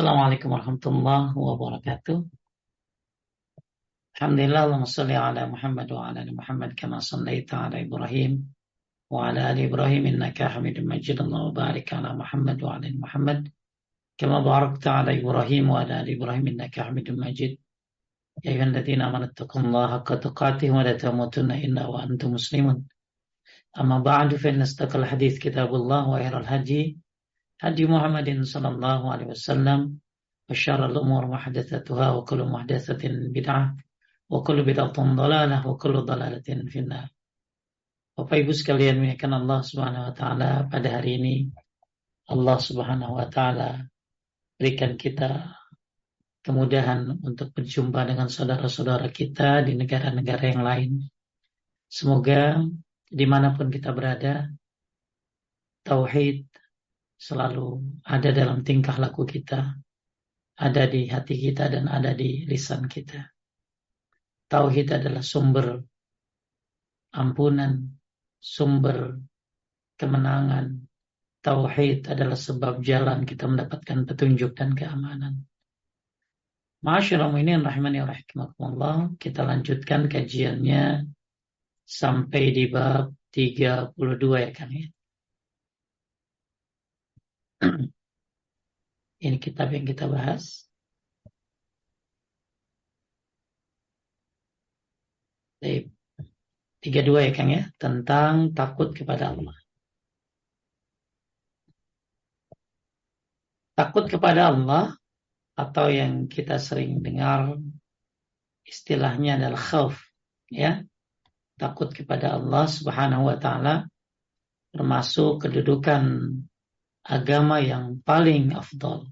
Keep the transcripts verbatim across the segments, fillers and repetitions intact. Assalamualaikum warahmatullahi wabarakatuh. Alhamdulillah, Allahumma salli ala Muhammad wa ala ali Muhammad kama sallaita ala Ibrahim wa ala ali Ibrahim innaka Hamidum Majid. Allahumma barik ala Muhammad wa ala ali Muhammad kama barakta ala Ibrahim wa ala ali Ibrahim innaka Hamidum Majid. Ya ayyuhalladzina amanu taqullaha haqqa tuqatih wa la tamutunna illa wa antum muslimun. Amma ba'du, fa inna istaqal hadits kitabullah wa khairal hadi Hadi Muhammadin sallallahu alaihi wasallam, wa syarrul umur muhdatsatuha wa kullu muhdatsatin bid'ah wa kullu bid'atin dhalalah wa kullu dhalalatin finnar. Bapak Ibu sekalian, muliakan Allah Subhanahu wa taala, pada hari ini Allah Subhanahu wa taala berikan kita kemudahan untuk berjumpa dengan saudara-saudara kita di negara-negara yang lain. Semoga dimanapun kita berada, tauhid selalu ada dalam tingkah laku kita, ada di hati kita, dan ada di lisan kita. Tauhid adalah sumber ampunan, sumber kemenangan. Tauhid adalah sebab jalan kita mendapatkan petunjuk dan keamanan. Ma'asyiral mu'minin rahimani wa rahimakumullah, kita lanjutkan kajiannya sampai di bab tiga puluh dua ya Kang ya. Ini kitab yang kita bahas. Baik. tiga puluh dua ya Kang ya, tentang takut kepada Allah. Takut kepada Allah atau yang kita sering dengar istilahnya adalah khauf ya. Takut kepada Allah Subhanahu wa taala termasuk kedudukan agama yang paling afdal.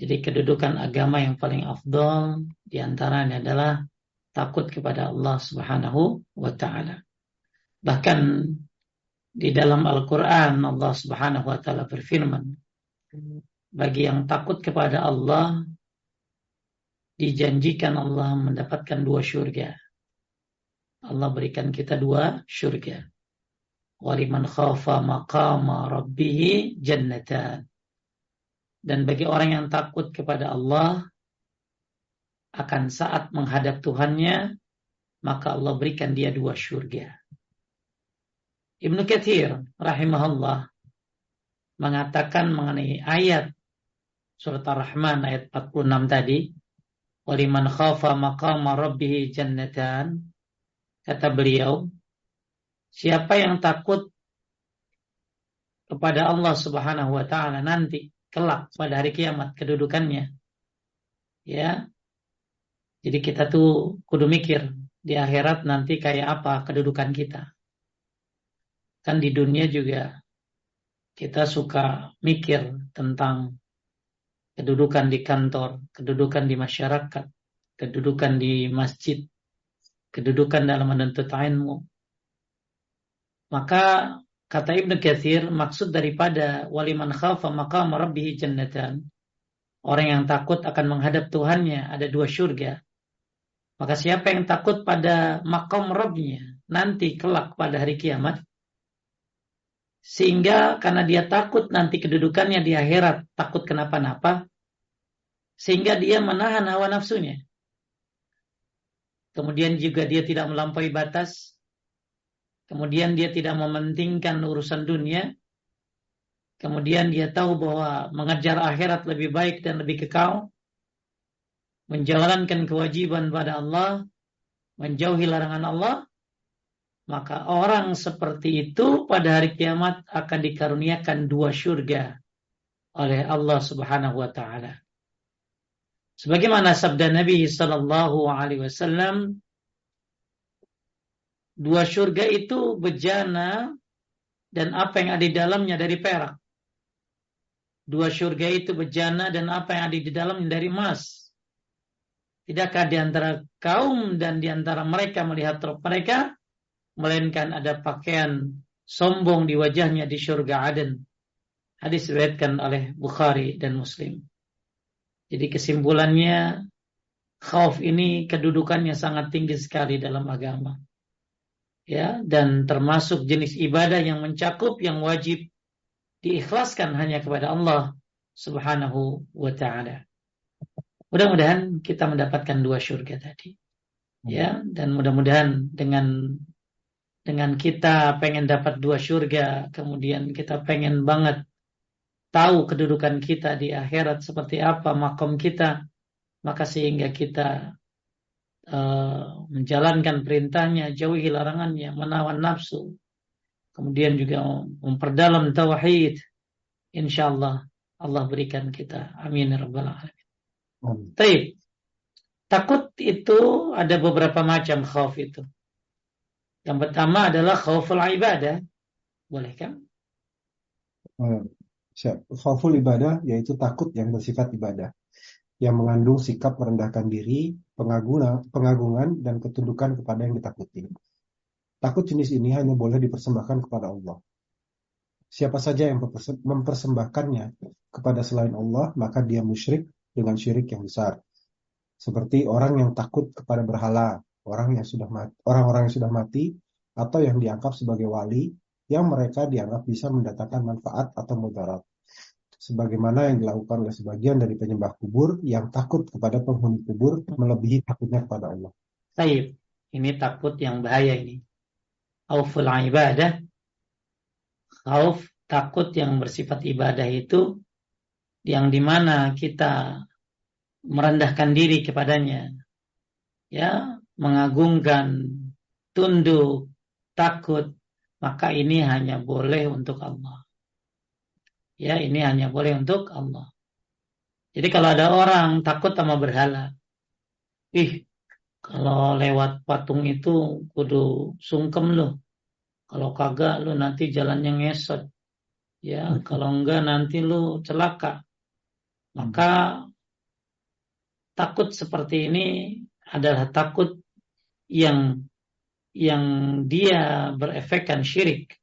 Jadi kedudukan agama yang paling afdal diantaranya adalah takut kepada Allah Subhanahu wa taala. Bahkan di dalam Al-Qur'an Allah Subhanahu wa taala berfirman, bagi yang takut kepada Allah dijanjikan Allah mendapatkan dua surga. Allah berikan kita dua surga. Waliman khafa maqama rabbih jannatan. Dan bagi orang yang takut kepada Allah akan saat menghadap Tuhannya, maka Allah berikan dia dua surga. Ibnu Katsir rahimahullah mengatakan mengenai ayat surah Ar-Rahman ayat empat puluh enam tadi, waliman khafa maqama rabbih jannatan. Kata beliau, siapa yang takut kepada Allah Subhanahu wa taala nanti kelak pada hari kiamat kedudukannya. Ya. Jadi kita tuh kudu mikir di akhirat nanti kayak apa kedudukan kita. Kan di dunia juga kita suka mikir tentang kedudukan di kantor, kedudukan di masyarakat, kedudukan di masjid, kedudukan dalam menuntut ilmu. Maka kata Ibnu Katsir, maksud daripada waliman khafa maqama rabbih jannatan, orang yang takut akan menghadap Tuhannya ada dua surga. Maka siapa yang takut pada maqam Rabbnya nanti kelak pada hari kiamat, sehingga karena dia takut nanti kedudukannya di akhirat, takut kenapa-napa, sehingga dia menahan hawa nafsunya. Kemudian juga dia tidak melampaui batas. Kemudian dia tidak mementingkan urusan dunia. Kemudian dia tahu bahwa mengejar akhirat lebih baik dan lebih kekal. Menjalankan kewajiban pada Allah. Menjauhi larangan Allah. Maka orang seperti itu pada hari kiamat akan dikaruniakan dua surga oleh Allah Subhanahu wa ta'ala. Sebagaimana sabda Nabi Shallallahu Alaihi Wasallam, dua surga itu bejana dan apa yang ada di dalamnya dari perak. Dua surga itu bejana dan apa yang ada di dalamnya dari emas. Tidakkah di antara kaum dan di antara mereka melihat rob mereka, melainkan ada pakaian sombong di wajahnya di surga Aden. Hadis diriwayatkan oleh Bukhari dan Muslim. Jadi kesimpulannya, khauf ini kedudukannya sangat tinggi sekali dalam agama. Ya, dan termasuk jenis ibadah yang mencakup yang wajib diikhlaskan hanya kepada Allah subhanahu wa ta'ala. Mudah-mudahan kita mendapatkan dua syurga tadi. Ya, dan mudah-mudahan dengan dengan kita pengen dapat dua syurga, kemudian kita pengen banget tahu kedudukan kita di akhirat seperti apa, makom kita, maka sehingga kita Uh, menjalankan perintahnya, jauhi larangannya, menawan nafsu, kemudian juga memperdalam tauhid, insyaallah Allah berikan kita, amin ya rabbal alamin. Hmm. Taib. Takut itu ada beberapa macam khauf itu. Yang pertama adalah khauful ibadah, boleh kan? Hmm. Siap. Khauful ibadah yaitu takut yang bersifat ibadah, yang mengandung sikap merendahkan diri, pengagungan, pengagungan dan ketundukan kepada yang ditakuti. Takut jenis ini hanya boleh dipersembahkan kepada Allah. Siapa saja yang mempersembahkannya kepada selain Allah, maka dia musyrik dengan syirik yang besar. Seperti orang yang takut kepada berhala, orang yang sudah mati, orang-orang yang sudah mati, atau yang dianggap sebagai wali, yang mereka dianggap bisa mendatangkan manfaat atau mudarat, sebagaimana yang dilakukan oleh sebagian dari penyembah kubur yang takut kepada penghuni kubur melebihi takutnya kepada Allah. Baik, ini takut yang bahaya ini. Khauful ibadah. Khauf, takut yang bersifat ibadah itu yang dimana kita merendahkan diri kepadanya. Ya, mengagungkan, tunduk, takut, maka ini hanya boleh untuk Allah. Ya, ini hanya boleh untuk Allah. Jadi kalau ada orang takut sama berhala, ih, kalau lewat patung itu kudu sungkem loh. Kalau kagak lu nanti jalannya ngesot. Ya, kalau enggak nanti lu celaka. Maka takut seperti ini adalah takut yang yang dia berefekkan syirik.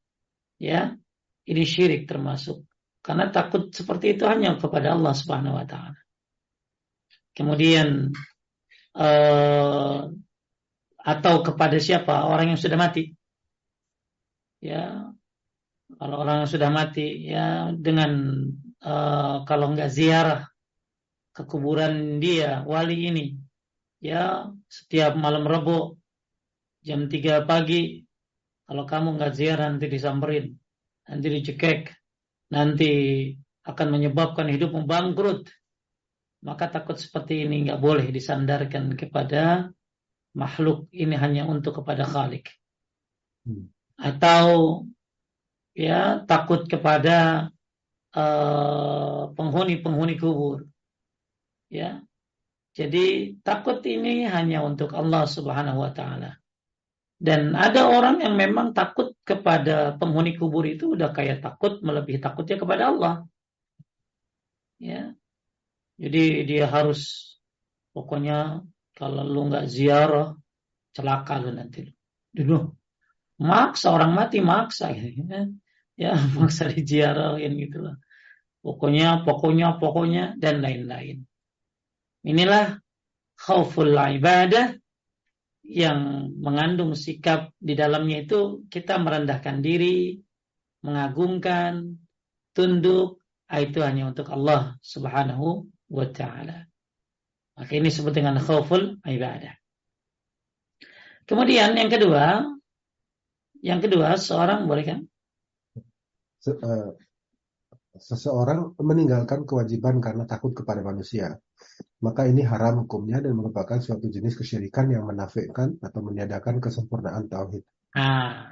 Ya, ini syirik termasuk. Karena takut seperti itu hanya kepada Allah Subhanahu wa ta'ala. Kemudian uh, atau kepada siapa? Orang yang sudah mati. Ya, kalau orang yang sudah mati, ya dengan uh, kalau enggak ziarah ke kuburan dia, wali ini. Ya, setiap malam Rebo jam tiga pagi, kalau kamu enggak ziarah nanti disamperin, nanti dicekek, nanti akan menyebabkan hidupmu bangkrut. Maka takut seperti ini enggak boleh disandarkan kepada makhluk. Ini hanya untuk kepada Khalik. Hmm. Atau ya takut kepada uh, penghuni-penghuni kubur. Ya. Jadi takut ini hanya untuk Allah Subhanahu wa ta'ala. Dan ada orang yang memang takut kepada penghuni kubur itu udah kayak takut, melebihi takutnya kepada Allah. Ya. Jadi dia harus, pokoknya kalau lu gak ziarah, celaka lu nanti. Dulu, maksa orang mati, maksa. Ya, ya maksa diziarahin gitu lah. Pokoknya, pokoknya, pokoknya, dan lain-lain. Inilah khauful ibadah, yang mengandung sikap di dalamnya itu kita merendahkan diri, mengagungkan, tunduk, itu hanya untuk Allah Subhanahu wa ta'ala. Maka ini disebut dengan khauful ibadah. Kemudian yang kedua, yang kedua seorang boleh kan? Se- uh, seseorang meninggalkan kewajiban karena takut kepada manusia. Maka ini haram hukumnya dan merupakan suatu jenis kesyirikan yang menafikan atau meniadakan kesempurnaan tauhid. Ah,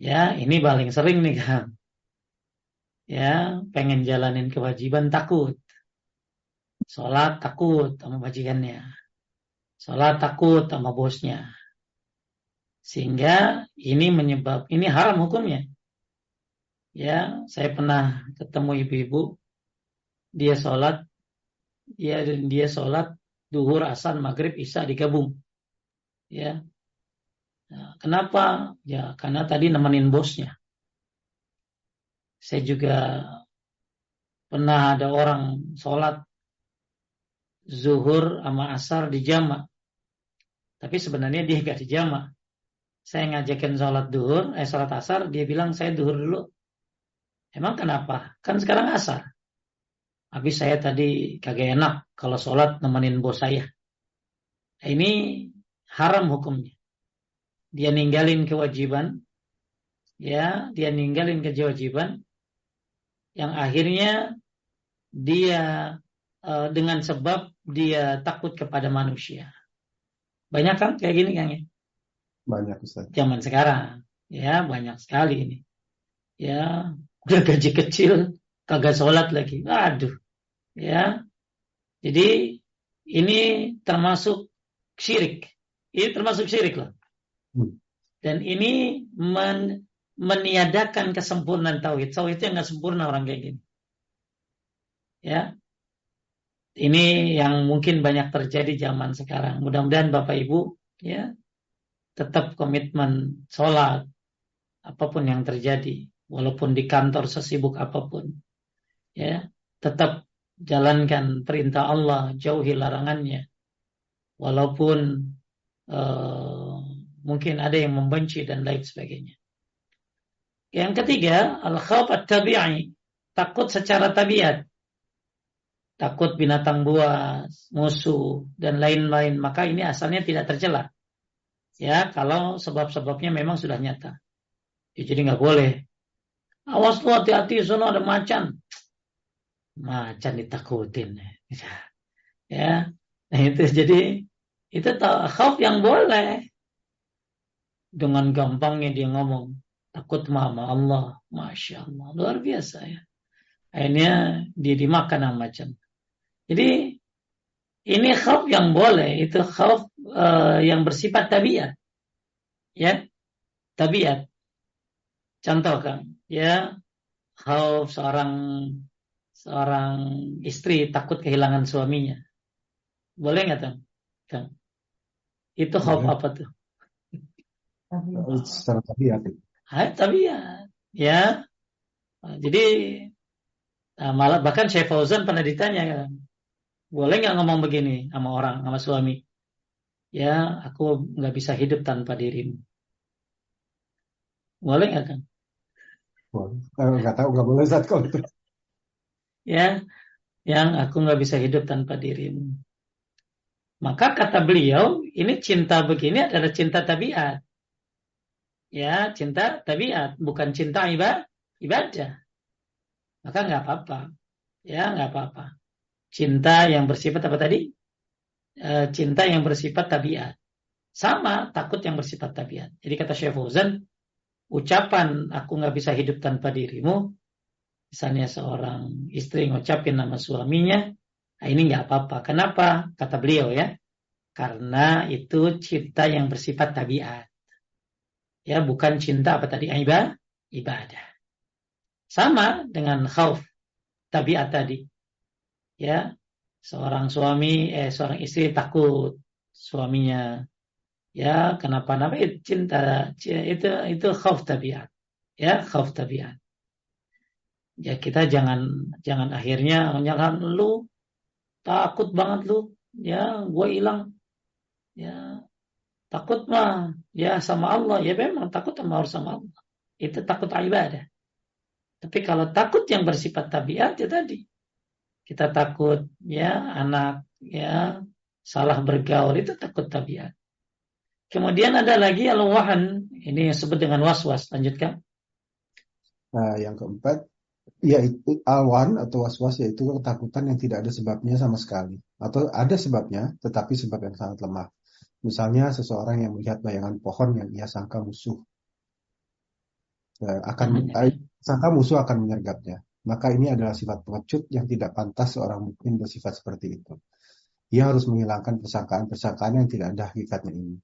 ya ini paling sering nih kan. Ya pengen jalanin kewajiban takut, sholat takut sama majikannya, sholat takut sama bosnya, sehingga ini menyebab ini haram hukumnya. Ya saya pernah ketemu ibu-ibu dia sholat. Ya, dan dia sholat duhur, asar, maghrib, isya digabung. Ya, nah, kenapa? Ya, karena tadi nemenin bosnya. Saya juga pernah ada orang sholat zuhur sama asar di jamak, tapi sebenarnya dia nggak di jamak. Saya ngajakin sholat duhur, eh sholat asar, dia bilang saya duhur dulu. Emang kenapa? Kan sekarang asar. Habis saya tadi kagak enak kalau sholat nemenin bos saya. Nah, ini haram hukumnya. Dia ninggalin kewajiban. Ya, dia ninggalin kewajiban. Yang akhirnya dia eh, dengan sebab dia takut kepada manusia. Banyak kan kayak gini kan ya? Banyak Ustaz. Zaman sekarang. Ya, banyak sekali ini. Ya, udah gaji kecil kagak sholat lagi, aduh, ya. Jadi ini termasuk syirik, ini termasuk syirik loh. Hmm. Dan ini men- meniadakan kesempurnaan tauhid. Tauhid itu nggak sempurna orang kayak gini, ya. Ini yang mungkin banyak terjadi zaman sekarang. Mudah-mudahan Bapak Ibu, ya, tetap komitmen sholat apapun yang terjadi, walaupun di kantor sesibuk apapun. Ya, tetap jalankan perintah Allah, jauhi larangannya. Walaupun uh, mungkin ada yang membenci dan lain sebagainya. Yang ketiga, al-khawf at-tabi'i, takut secara tabiat. Takut binatang buas, musuh dan lain-lain, maka ini asalnya tidak tercela. Ya, kalau sebab-sebabnya memang sudah nyata. Ya, jadi enggak boleh. Awas lu, hati-hati, sono ada macan. Macan ditakutin, ya. Nah, itu jadi itu khauf yang boleh. Dengan gampangnya dia ngomong takut mama Allah, masya Allah, luar biasa ya. Akhirnya dia dimakan sama macan. Jadi ini khauf yang boleh, itu khauf uh, yang bersifat tabiat, ya, tabiat. Contoh kan, ya, khauf seorang seorang istri takut kehilangan suaminya. Boleh nggak, Kang? Kang? Itu khauf ya. Apa tuh? Secara tabiat. Hai, tabiat. Ya. Jadi malah bahkan Syekh Fauzan pernah ditanya, boleh nggak ngomong begini sama orang, sama suami? Ya, aku nggak bisa hidup tanpa dirimu. Boleh nggak, Kang? Boleh. Nggak tahu, nggak boleh saat kalau itu. Ya, yang aku nggak bisa hidup tanpa dirimu. Maka kata beliau, ini cinta begini adalah cinta tabiat. Ya, cinta tabiat, bukan cinta ibadah. Maka nggak apa-apa. Ya, nggak apa-apa. Cinta yang bersifat apa tadi? E, cinta yang bersifat tabiat. Sama takut yang bersifat tabiat. Jadi kata Syekh Fauzan, ucapan aku nggak bisa hidup tanpa dirimu. Misalnya seorang istri ngucapin nama suaminya, nah ini nggak apa-apa. Kenapa? Kata beliau ya, karena itu cinta yang bersifat tabiat. Ya, bukan cinta apa tadi? Ibadah. Ibadah. Sama dengan khauf tabiat tadi. Ya, seorang suami, eh seorang istri takut suaminya. Ya, kenapa-napa? Cinta itu itu khauf tabiat. Ya, khauf tabiat. Ya, kita jangan jangan akhirnya menyalahkan lu, takut banget lu, ya gue hilang, ya takut mah, ya sama Allah, ya memang takut sama harus sama Allah, itu takut ibadah. Tapi kalau takut yang bersifat tabiat ya tadi, kita takut ya anak ya salah bergaul, itu takut tabiat. Kemudian ada lagi al-wahan, ini disebut dengan was-was. Lanjutkan. Nah, yang keempat yaitu awan atau was-was, yaitu ketakutan yang tidak ada sebabnya sama sekali, atau ada sebabnya tetapi sebab yang sangat lemah. Misalnya seseorang yang melihat bayangan pohon yang ia sangka musuh akan sangka musuh akan menyergapnya, maka ini adalah sifat pengecut yang tidak pantas seorang mukmin bersifat seperti itu. Ia harus menghilangkan persangkaan-persangkaan yang tidak ada hakikatnya ini.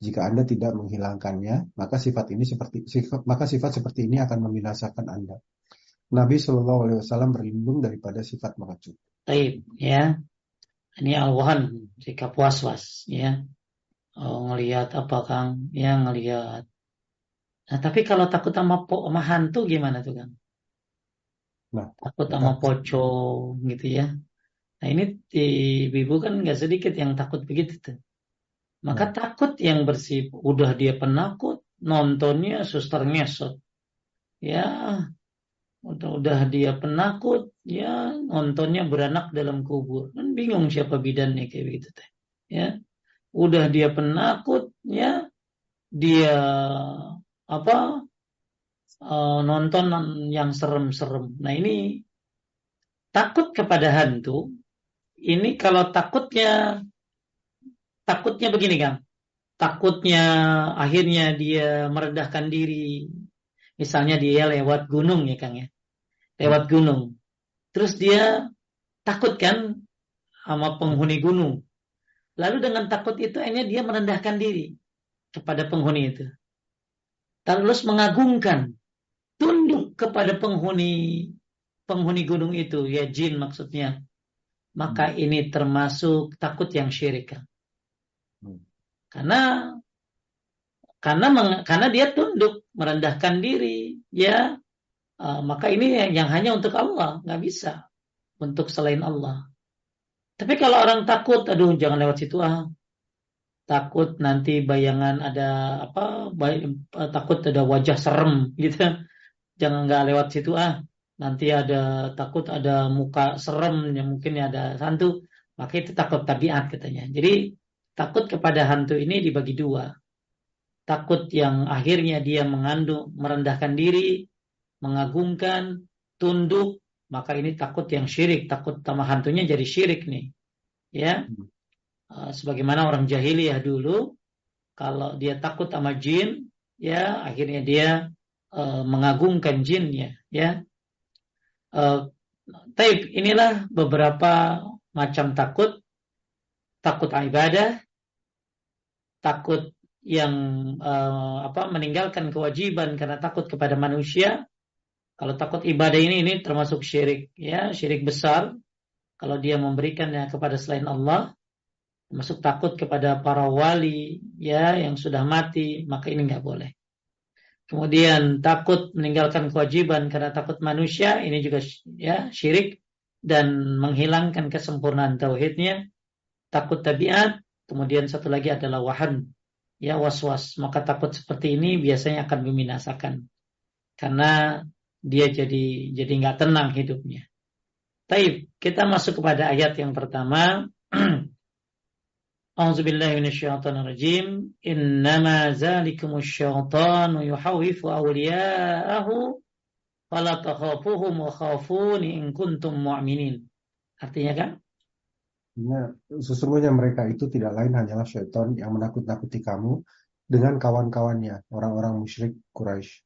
Jika Anda tidak menghilangkannya, maka sifat ini seperti sifat, maka sifat seperti ini akan membinasakan Anda. Nabi Shallallahu Alaihi Wasallam berlindung daripada sifat mengecut. Taib, ya. Ini al-wahan, sikap was-was, ya. Oh, ngelihat apa, Kang? Ya, ngelihat. Nah, tapi kalau takut sama, po- sama hantu gimana tuh, Kang? Nah, takut nah, sama pocong, gitu ya. Nah, ini ibu kan nggak sedikit yang takut begitu tuh. Maka nah. takut yang bersifat, udah dia penakut, nontonnya suster ngesot, ya. Udah dia penakut, ya nontonnya beranak dalam kubur. Kan bingung siapa bidannya kayak begitu teh. Ya. Udah dia penakut, ya dia apa? Uh, nonton yang serem-serem. Nah, ini takut kepada hantu. Ini kalau takutnya takutnya begini, Kang. Takutnya akhirnya dia meredahkan diri. Misalnya dia lewat gunung ya Kang ya. Lewat gunung. Terus dia takut kan sama penghuni gunung. Lalu dengan takut itu akhirnya dia merendahkan diri kepada penghuni itu. Terus mengagungkan, tunduk kepada penghuni penghuni gunung itu, ya jin maksudnya. Maka hmm. ini termasuk takut yang syirik. Kan? Hmm. Karena Karena karena dia tunduk, merendahkan diri, ya uh, maka ini yang, yang hanya untuk Allah, nggak bisa untuk selain Allah. Tapi kalau orang takut, aduh jangan lewat situ ah, takut nanti bayangan ada apa, bay, takut ada wajah serem gitu, jangan nggak lewat situ ah, nanti ada takut ada muka serem yang mungkin ada hantu, maka itu takut tabiat katanya. Jadi takut kepada hantu ini dibagi dua. Takut yang akhirnya dia mengandung, merendahkan diri, mengagungkan, tunduk, maka ini takut yang syirik, takut sama hantunya jadi syirik nih. Ya. Sebagaimana orang jahiliyah dulu, kalau dia takut sama jin, ya akhirnya dia uh, mengagungkan jinnya, ya. Eh uh, inilah beberapa macam takut. Takut ibadah, takut yang eh, apa meninggalkan kewajiban karena takut kepada manusia. Kalau takut ibadah ini ini termasuk syirik, ya syirik besar kalau dia memberikannya kepada selain Allah. Termasuk takut kepada para wali, ya yang sudah mati, maka ini nggak boleh. Kemudian takut meninggalkan kewajiban karena takut manusia, ini juga ya syirik dan menghilangkan kesempurnaan tauhidnya. Takut tabiat, kemudian satu lagi adalah wahan, ya was-was, maka takut seperti ini biasanya akan membinasakan karena dia jadi jadi nggak tenang hidupnya. Taib, kita masuk kepada ayat yang pertama. A'udzubillahi minasyaitonirrajim. Innama zalikumus syaitanu yuhawwifu awliya'ahu fala takhafuhum wa khafuni in kuntum mu'minin. Artinya kan? Ya, sesungguhnya mereka itu tidak lain hanyalah syaitan yang menakut-nakuti kamu dengan kawan-kawannya, orang-orang musyrik Quraisy.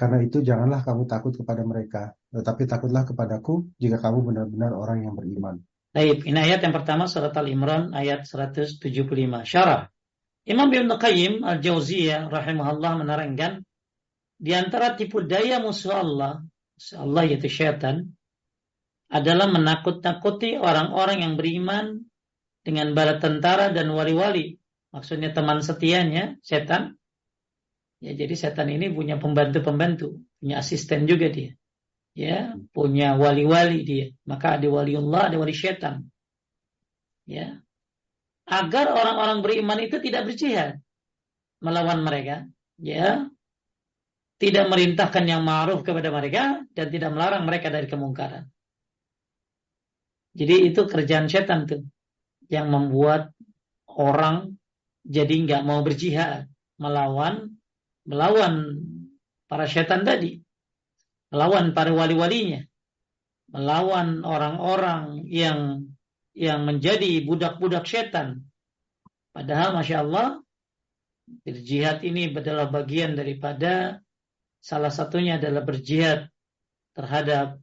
Karena itu janganlah kamu takut kepada mereka, tetapi takutlah kepadaku jika kamu benar-benar orang yang beriman. Baik, ini ayat yang pertama Surah Ali Imran ayat seratus tujuh puluh lima. Syarah Imam Ibnu Qayyim al-Jauziyah rahimahullah menerangkan di antara tipu daya musuh Allah, musuh Allah yaitu syaitan, adalah menakut-nakuti orang-orang yang beriman dengan bala tentara dan wali-wali. Maksudnya teman setianya, setan. Ya, jadi setan ini punya pembantu-pembantu, punya asisten juga dia. Ya, punya wali-wali dia. Maka ada waliullah, ada wali setan. Ya. Agar orang-orang beriman itu tidak berjihad melawan mereka, ya. Tidak merintahkan yang ma'ruf kepada mereka dan tidak melarang mereka dari kemungkaran. Jadi itu kerjaan setan tuh yang membuat orang jadi nggak mau berjihad melawan melawan para setan tadi, melawan para wali-walinya, melawan orang-orang yang yang menjadi budak-budak setan. Padahal masya Allah berjihad ini adalah bagian daripada salah satunya adalah berjihad terhadap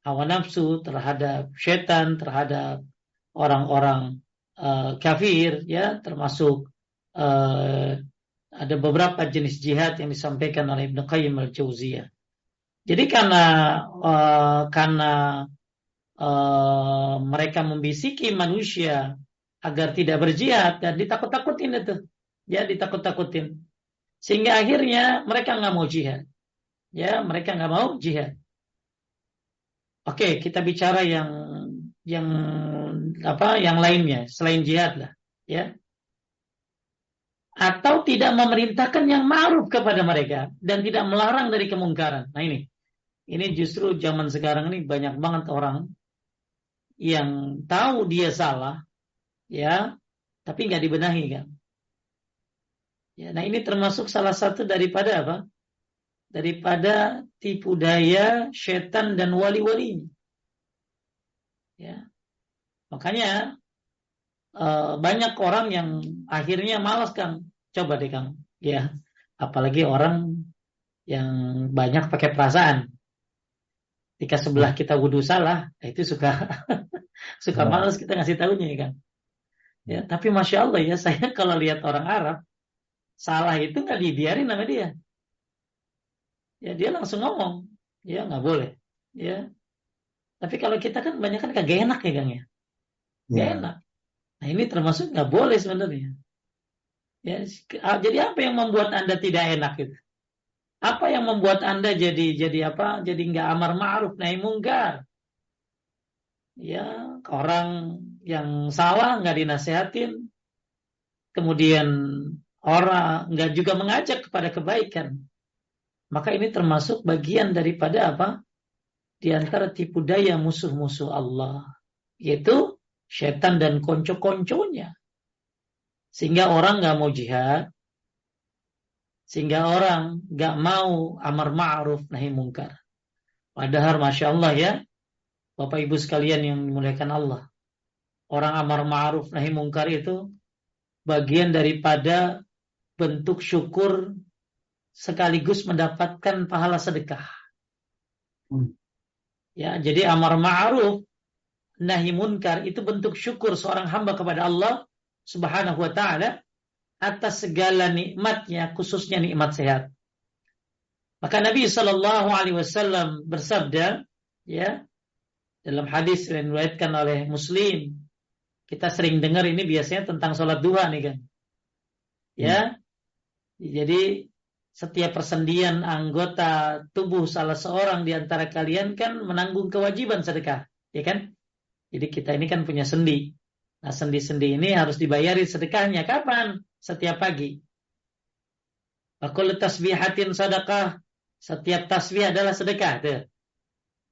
hawa nafsu, terhadap setan, terhadap orang-orang uh, kafir, ya termasuk uh, ada beberapa jenis jihad yang disampaikan oleh Ibnu Qayyim al-Jauziyah. Jadi karena uh, karena uh, mereka membisiki manusia agar tidak berjihad dan ditakut-takutin itu, ya ditakut-takutin, sehingga akhirnya mereka nggak mau jihad, ya mereka nggak mau jihad. Oke, okay, kita bicara yang yang apa yang lainnya selain jihad lah, ya. Atau tidak memerintahkan yang ma'ruf kepada mereka dan tidak melarang dari kemungkaran. Nah ini, Ini justru zaman sekarang ini banyak banget orang yang tahu dia salah, ya, tapi nggak dibenahi kan. Ya, nah ini termasuk salah satu daripada apa? Daripada tipu daya setan dan wali-walinya. Ya, makanya uh, banyak orang yang akhirnya malas kan. Coba deh kang, ya, apalagi orang yang banyak pakai perasaan. Ketika sebelah kita wudhu salah, itu suka suka malas kita ngasih tahunya ya kan. Ya, tapi masya Allah ya, saya kalau lihat orang Arab salah itu nggak dibiarin sama dia. Ya dia langsung ngomong, ya nggak boleh. Ya, tapi kalau kita kan banyak kan kagak enak ya kang ya, nggak ya. enak. Nah ini termasuk nggak boleh sebenarnya. Ya, jadi apa yang membuat Anda tidak enak itu? Apa yang membuat Anda jadi jadi apa? Jadi nggak amar ma'ruf nahi mungkar. Ya, orang yang salah nggak dinasehatin. Kemudian orang nggak juga mengajak kepada kebaikan. Maka ini termasuk bagian daripada apa? Di antara tipu daya musuh-musuh Allah, yaitu setan dan konco-konconya. Sehingga orang nggak mau jihad. Sehingga orang gak mau amar ma'ruf nahi mungkar. Padahal masya Allah ya, Bapak Ibu sekalian yang dimuliakan Allah, orang amar ma'ruf nahi mungkar itu bagian daripada bentuk syukur sekaligus mendapatkan pahala sedekah. Hmm. Ya, jadi amar ma'ruf nahi mungkar itu bentuk syukur seorang hamba kepada Allah Subhanahu wa ta'ala atas segala nikmatnya, khususnya nikmat sehat. Maka Nabi Shallallahu Alaihi Wasallam bersabda, ya, dalam hadis yang diriwayatkan oleh Muslim, kita sering dengar ini biasanya tentang sholat duha nih kan, ya. Hmm. Jadi setiap persendian anggota tubuh salah seorang di antara kalian kan menanggung kewajiban sedekah, ya kan? Jadi kita ini kan punya sendi. Nah sendi-sendi ini harus dibayari sedekahnya kapan? Setiap pagi. Bakul tasbihatin sadaqah. Setiap tasbih adalah sedekah. Tuh.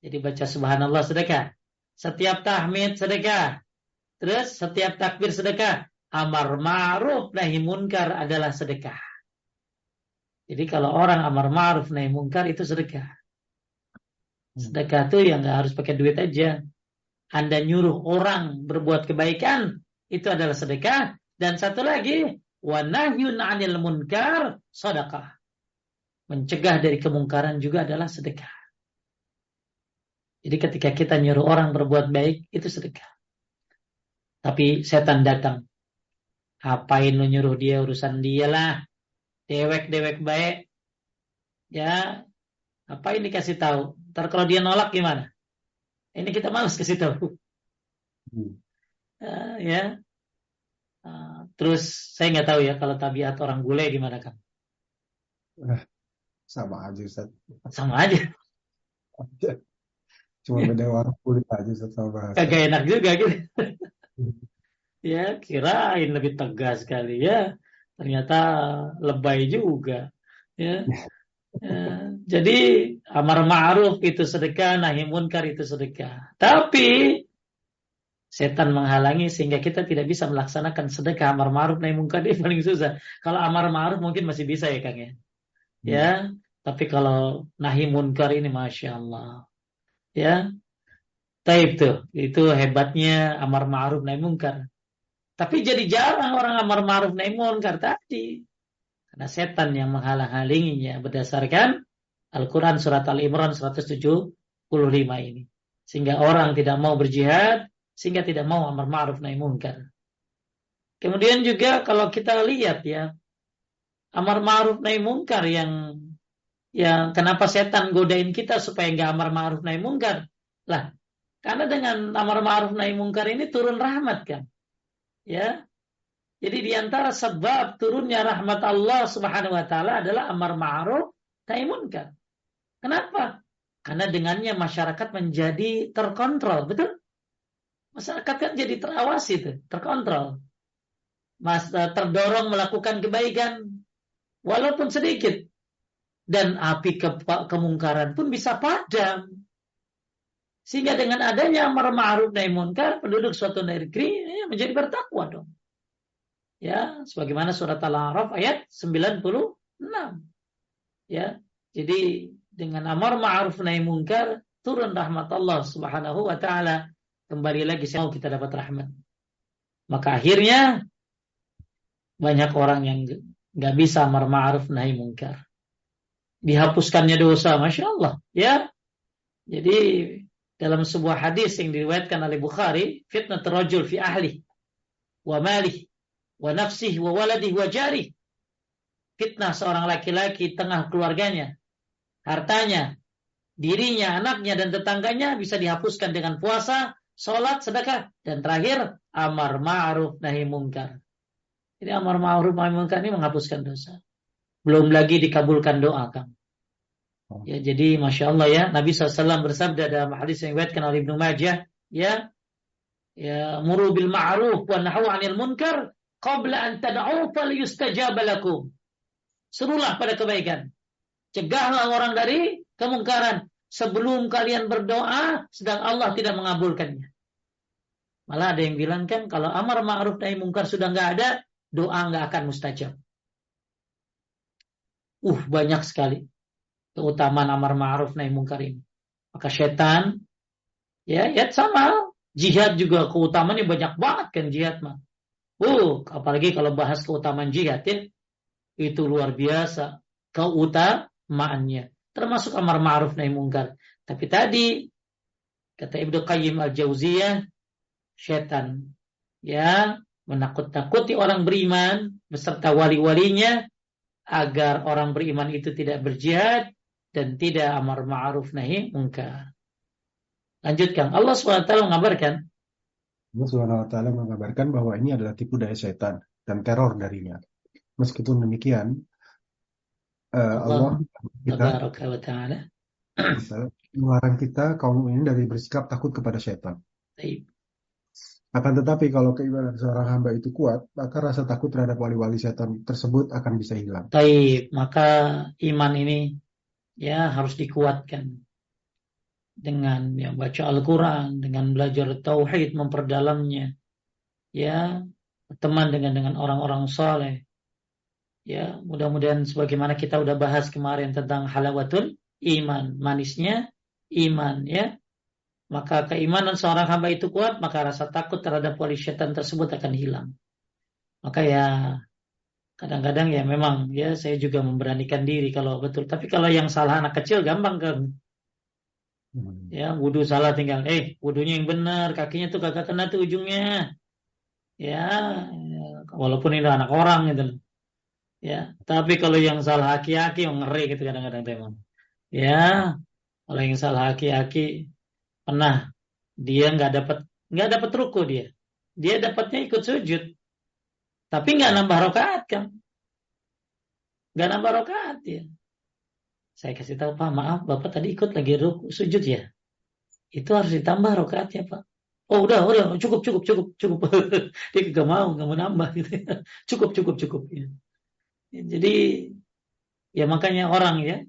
Jadi baca subhanallah sedekah. Setiap tahmid sedekah. Terus setiap takbir sedekah. Amar ma'ruf nahi munkar adalah sedekah. Jadi kalau orang amar ma'ruf nahi munkar itu sedekah. Sedekah tuh yang gak harus pakai duit aja. Anda nyuruh orang berbuat kebaikan, itu adalah sedekah. Dan satu lagi, wa nahyun 'anil munkar sedekah. Mencegah dari kemungkaran juga adalah sedekah. Jadi ketika kita nyuruh orang berbuat baik, itu sedekah. Tapi setan datang. Apain lu nyuruh dia, urusan dialah. Dewek-dewek baik. Ya, apain dikasih tahu? Ntar kalau dia nolak gimana? Ini kita malas kasih tahu. Hmm. Uh, ya. Uh, terus saya nggak tahu ya kalau tabiat orang gulai gimana kan? Uh, sama aja Ustaz. Sama aja. Cuma beda warna kulit aja Ustaz sama bahasa. Kagak enak juga gitu. Ya, kirain lebih tegas kali ya. Ternyata lebay juga. Ya. Ya, jadi amar ma'ruf itu sedekah, nahi munkar itu sedekah. Tapi setan menghalangi sehingga kita tidak bisa melaksanakan sedekah amar ma'ruf nahi munkar. Ini paling susah. Kalau amar ma'ruf mungkin masih bisa ya Kang ya. Ya, hmm. Tapi kalau nahi munkar ini masya Allah. Ya, taib tuh. Itu hebatnya amar ma'ruf nahi munkar. Tapi jadi jarang orang amar ma'ruf nahi munkar tadi. Nah, setan yang menghalang-halanginya berdasarkan Al-Qur'an surah Ali Imran seratus tujuh puluh lima ini. Sehingga orang tidak mau berjihad, sehingga tidak mau amar ma'ruf nahi munkar. Kemudian juga kalau kita lihat ya, amar ma'ruf nahi munkar yang yang kenapa setan godain kita supaya enggak amar ma'ruf nahi munkar? Lah, karena dengan amar ma'ruf nahi munkar ini turun rahmat kan. Ya. Jadi di antara sebab turunnya rahmat Allah Subhanahu wa taala adalah amar ma'ruf nahi munkar. Kenapa? Karena dengannya masyarakat menjadi terkontrol, betul? Masyarakat kan jadi terawasi tuh, terkontrol. Mas terdorong melakukan kebaikan walaupun sedikit. dan api ke kemungkaran pun bisa padam. Sehingga dengan adanya amar ma'ruf nahi munkar, penduduk suatu negeri ya, menjadi bertakwa dong. Ya, sebagaimana surat Al-A'raf ayat sembilan puluh enam. Ya, jadi dengan amar ma'ruf nahi munkar turun rahmat Allah Subhanahu wa taala, kembali lagi mau kita dapat rahmat. Maka akhirnya banyak orang yang enggak bisa amar ma'ruf nahi munkar. Dihapuskannya dosa, Masya Allah, ya. Jadi dalam sebuah hadis yang diriwayatkan oleh Bukhari, fitnat rajul fi ahli wa malih wa nafsih wa waladih wa jarih, fitnah seorang laki-laki tengah keluarganya, hartanya, dirinya, anaknya dan tetangganya bisa dihapuskan dengan puasa, sholat, sedekah, dan terakhir amar ma'ruf nahi munkar. Jadi amar ma'ruf nahi munkar ini menghapuskan dosa, belum lagi dikabulkan doa kamu. Ya, jadi Masya Allah ya, Nabi shallallahu alaihi wasallam bersabda dalam hadis yang diriwayatkan oleh Ibnu Majah, ya, ya muru bil ma'ruf wa nahu 'anil munkar qabla an tad'u fal yustajab lakum. Serulah pada kebaikan, cegahlah orang dari kemungkaran sebelum kalian berdoa sedang Allah tidak mengabulkannya. Malah ada yang bilang kan, kalau amar ma'ruf nahi munkar sudah enggak ada, doa enggak akan mustajab. Uh, banyak sekali keutamaan amar ma'ruf nahi munkar ini. Maka setan ya, ya sama jihad juga keutamaannya banyak banget kan jihad mah. Uh, apalagi kalau bahas keutamaan jihad ya, itu luar biasa keutamaannya. Termasuk amar ma'ruf nahi munkar. Tapi tadi kata Ibnu Qayyim al-Jauziyah, setan ya menakut-takuti orang beriman beserta wali-walinya agar orang beriman itu tidak berjihad dan tidak amar ma'ruf nahi munkar. Lanjutkan. Allah subhanahu wa taala mengabarkan. Allah subhanahu wa taala mengabarkan bahwa ini adalah tipu daya setan dan teror darinya. Meskipun demikian, Allah, Allah kita, melarang kita kaum ini dari bersikap takut kepada setan. Akan tetapi kalau keimanan seorang hamba itu kuat, maka rasa takut terhadap wali-wali setan tersebut akan bisa hilang. Taib, maka iman ini ya harus dikuatkan dengan ya, baca Al-Qur'an, dengan belajar tauhid, memperdalamnya, ya teman dengan dengan orang-orang saleh. Ya, mudah-mudahan sebagaimana kita udah bahas kemarin tentang halawatul iman, manisnya iman, ya. Maka keimanan seorang hamba itu kuat, maka rasa takut terhadap wali setan tersebut akan hilang. Maka ya kadang-kadang ya memang ya saya juga memberanikan diri kalau betul. Tapi kalau yang salah anak kecil gampang kan. Hmm. Ya wudu salah tinggal, eh wudunya yang benar, kakinya tuh kagak kena tuh ujungnya. Ya, walaupun itu anak orang gitu. Ya, tapi kalau yang salah haki-haki ngeri gitu kadang-kadang teman. Ya, kalau yang salah haki-haki pernah dia nggak dapat nggak dapat ruku, dia dia dapatnya ikut sujud tapi nggak nambah rakaat kan, nggak nambah rakaat ya. Saya kasih tahu, Pak, maaf Bapak tadi ikut lagi ruku sujud ya, itu harus ditambah rakaatnya Pak. Oh udah udah cukup cukup cukup cukup dia nggak mau nggak mau nambah gitu ya. cukup cukup cukup ya. Jadi ya makanya orang ya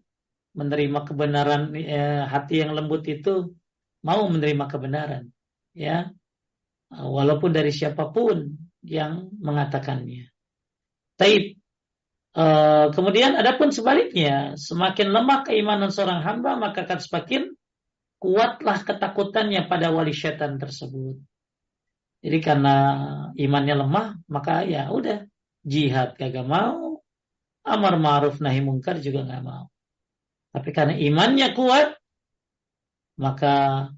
menerima kebenaran, eh, hati yang lembut itu mau menerima kebenaran, ya, walaupun dari siapapun yang mengatakannya. Taib. E, kemudian adapun sebaliknya, semakin lemah keimanan seorang hamba, maka akan semakin kuatlah ketakutannya pada wali setan tersebut. Jadi karena imannya lemah, maka ya udah jihad kagak mau, amar ma'ruf nahi munkar juga nggak mau. Tapi karena imannya kuat, maka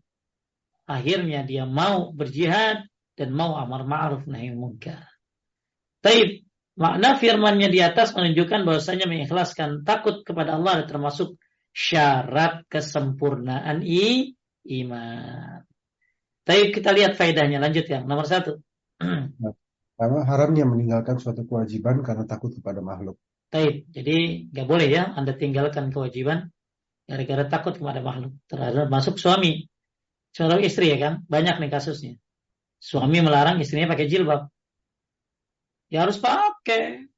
akhirnya dia mau berjihad dan mau amar ma'ruf nahi munkar. Taib, makna firmannya di atas menunjukkan bahwasanya mengikhlaskan takut kepada Allah termasuk syarat kesempurnaan i, iman. Taib, kita lihat faedahnya. Lanjut ya, nomor satu. Pertama, haramnya meninggalkan suatu kewajiban karena takut kepada makhluk. Taib, jadi nggak boleh ya Anda tinggalkan kewajiban gara-gara takut kepada makhluk, terhadap masuk suami, seorang istri ya kan, banyak nih kasusnya. Suami melarang istrinya pakai jilbab, ya harus pakai,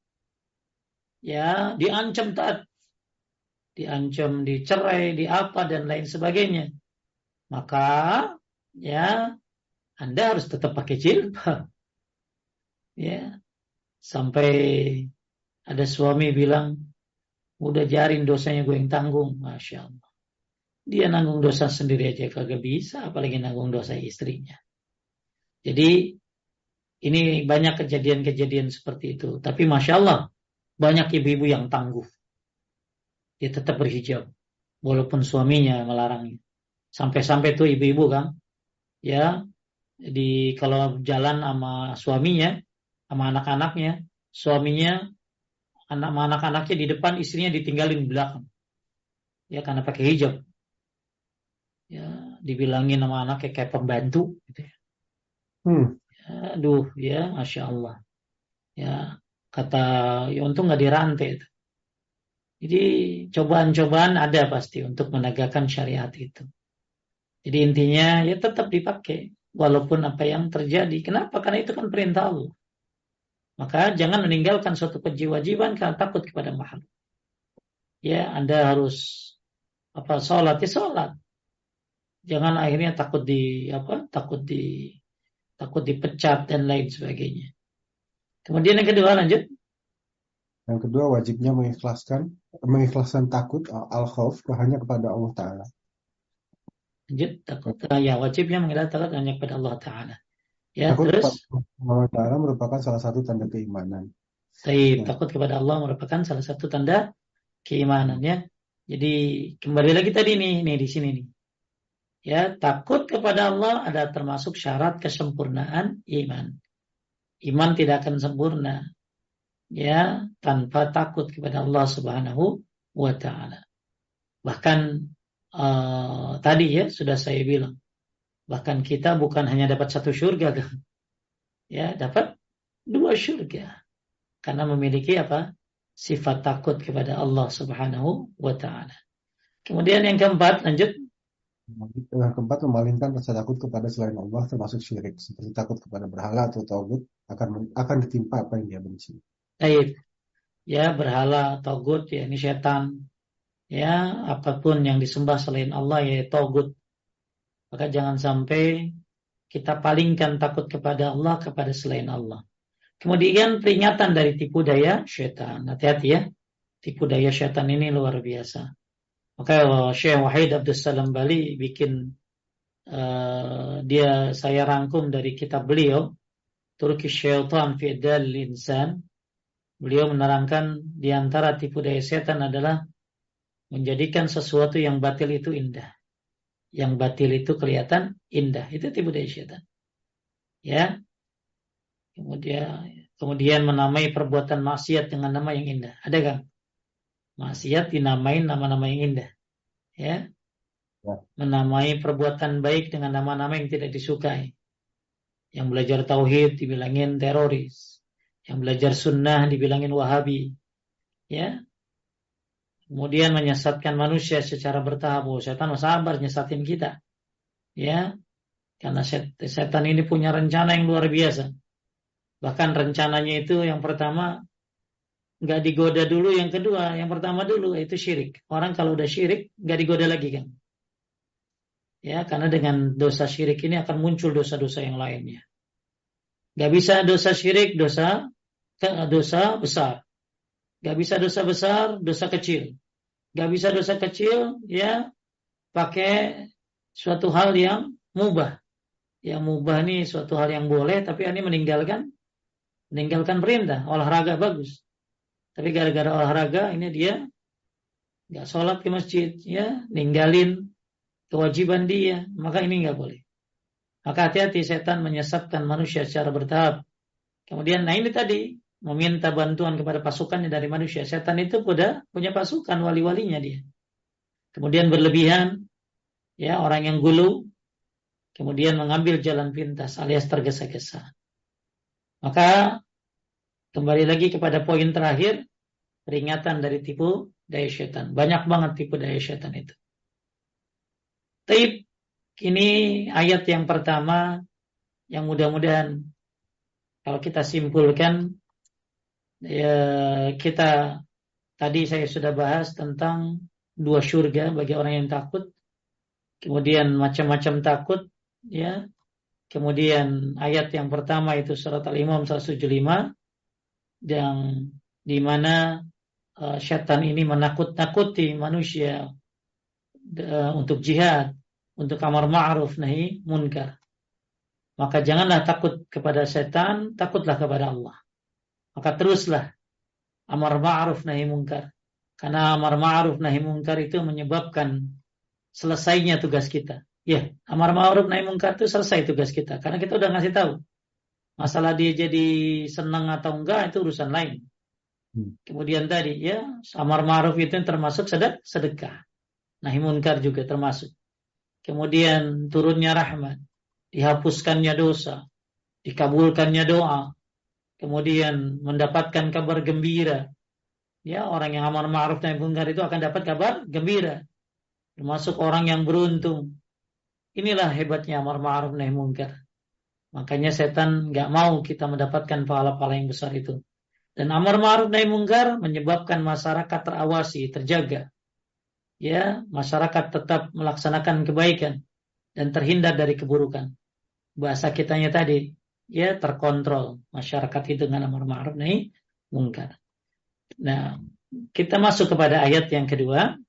ya diancam taat, diancam, dicerai, di apa dan lain sebagainya. Maka ya Anda harus tetap pakai jilbab. Ya. Sampai ada suami bilang, udah jarin dosanya gue yang tanggung. Masya Allah. Dia nanggung dosa sendiri aja kagak bisa, apalagi nanggung dosa istrinya. Jadi ini banyak kejadian-kejadian seperti itu. Tapi Masya Allah, banyak ibu-ibu yang tangguh. Dia tetap berhijab, walaupun suaminya melarangnya. Sampai-sampai tuh ibu-ibu kan, ya, di kalau jalan sama suaminya, sama anak-anaknya, suaminya, anak anak-anaknya di depan, istrinya ditinggalin di belakang. Ya, karena pakai hijab. Ya, dibilangin sama anaknya kayak pembantu gitu ya. Hmm. Ya, aduh, ya, Masya Allah. Ya, kata, ya untung gak dirantai itu. Jadi, cobaan-cobaan ada pasti untuk menegakkan syariat itu. Jadi intinya, ya tetap dipakai. Walaupun apa yang terjadi. Kenapa? Karena itu kan perintah Allah. Maka jangan meninggalkan suatu kewajiban karena takut kepada makhluk. Ya, Anda harus apa salat ya salat. Jangan akhirnya takut di apa? Takut di takut dipecat dan lain sebagainya. Kemudian yang kedua lanjut. Yang kedua wajibnya mengikhlaskan mengikhlaskan takut al-khauf hanya kepada Allah Taala. Lanjut takut ya wajibnya mengikhlaskan takut hanya kepada Allah Taala. Ya, takut terus kepada Allah merupakan salah satu tanda keimanan. Baik, ya. Takut kepada Allah merupakan salah satu tanda keimanannya. Jadi kembali lagi tadi nih, nih di sini nih. Ya, takut kepada Allah ada termasuk syarat kesempurnaan iman. Iman tidak akan sempurna ya tanpa takut kepada Allah Subhanahu wa taala. Bahkan uh, tadi ya sudah saya bilang. Bahkan kita bukan hanya dapat satu syurga kan? Ya, dapat dua syurga. Karena memiliki apa? Sifat takut kepada Allah Subhanahu wa taala. Kemudian yang keempat, lanjut. Yang keempat memalingkan rasa takut kepada selain Allah termasuk syirik, seperti takut kepada berhala atau tagut akan akan ditimpa apa yang dia benci. Baik. Ya, berhala, tagut ya ini setan. Ya, apapun yang disembah selain Allah ya tagut. Maka jangan sampai kita palingkan takut kepada Allah kepada selain Allah. Kemudian peringatan dari tipu daya syaitan. Hati-hati ya. Tipu daya syaitan ini luar biasa. Maka Syekh Wahid Abdus Salam Bali bikin uh, dia saya rangkum dari kitab beliau Turki Syaitan Fi'dal Insan. Beliau menerangkan di antara tipu daya syaitan adalah menjadikan sesuatu yang batil itu indah. Yang batil itu kelihatan indah. Itu tipu daya syaitan. Ya. Kemudian kemudian menamai perbuatan maksiat dengan nama yang indah. Ada kan? Maksiat dinamain nama-nama yang indah. Ya. Ya. Menamai perbuatan baik dengan nama-nama yang tidak disukai. Yang belajar tauhid dibilangin teroris. Yang belajar sunnah dibilangin wahabi. Ya. Kemudian menyesatkan manusia secara bertahap. Oh, setan sabar nyesatin kita. Ya. Karena setan ini punya rencana yang luar biasa. Bahkan rencananya itu yang pertama enggak digoda dulu, yang kedua, yang pertama dulu itu syirik. Orang kalau udah syirik enggak digoda lagi kan. Ya, karena dengan dosa syirik ini akan muncul dosa-dosa yang lainnya. Enggak bisa dosa syirik, dosa dosa besar. Gak bisa dosa besar, dosa kecil. Gak bisa dosa kecil, ya pakai suatu hal yang mubah. Yang mubah ini suatu hal yang boleh, tapi ini meninggalkan, meninggalkan perintah. Olahraga bagus, tapi gara-gara olahraga ini dia gak sholat ke masjid, ya ninggalin kewajiban dia, maka ini gak boleh. Maka hati-hati setan menyesatkan manusia secara bertahap. Kemudian, nah ini tadi. Meminta bantuan kepada pasukannya dari manusia. Setan itu punya, punya pasukan wali-walinya dia. Kemudian berlebihan. Ya, orang yang gulu. Kemudian mengambil jalan pintas alias tergesa-gesa. Maka kembali lagi kepada poin terakhir. Peringatan dari tipu daya setan. Banyak banget tipu daya setan itu. Tapi ini ayat yang pertama. Yang mudah-mudahan kalau kita simpulkan. Ya, kita tadi saya sudah bahas tentang dua surga bagi orang yang takut, kemudian macam-macam takut, ya. Kemudian ayat yang pertama itu surat Al-Imran seratus tujuh puluh lima, yang di mana uh, syaitan ini menakut-nakuti manusia uh, untuk jihad, untuk amar ma'ruf nahi munkar. Maka janganlah takut kepada setan, takutlah kepada Allah. Maka teruslah amar ma'ruf nahi munkar. Karena amar ma'ruf nahi munkar itu menyebabkan selesainya tugas kita. Ya, amar ma'ruf nahi munkar itu selesai tugas kita. Karena kita udah ngasih tahu. Masalah dia jadi senang atau enggak itu urusan lain. Kemudian tadi ya, amar ma'ruf itu termasuk sedekah. Nahi munkar juga termasuk. Kemudian turunnya rahmat, dihapuskannya dosa, dikabulkannya doa, kemudian mendapatkan kabar gembira. Ya, orang yang amar ma'ruf nahi munkar itu akan dapat kabar gembira. Termasuk orang yang beruntung. Inilah hebatnya amar ma'ruf nahi munkar. Makanya setan enggak mau kita mendapatkan pahala-pahala yang besar itu. Dan amar ma'ruf nahi munkar menyebabkan masyarakat terawasi, terjaga. Ya, masyarakat tetap melaksanakan kebaikan dan terhindar dari keburukan. Bahasa kitanya tadi, ya, terkontrol masyarakat itu dengan amar ma'ruf nahi munkar. Nah, kita masuk kepada ayat yang kedua.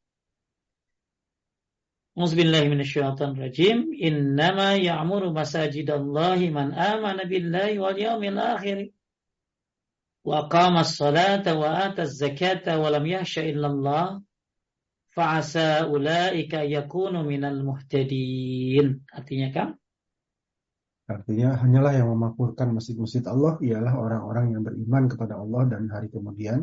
A'udzubillahi minasyaitonir rajim. Innama ya'muru masajidallahi man amana billahi wal yawmil akhir wa aqama as-salata wa ata az-zakata wa lam yahsha illallah fa'asa ulaika yakunu minal muhtadin. Artinya kan? Artinya hanyalah yang memakmurkan masjid-masjid Allah ialah orang-orang yang beriman kepada Allah dan hari kemudian,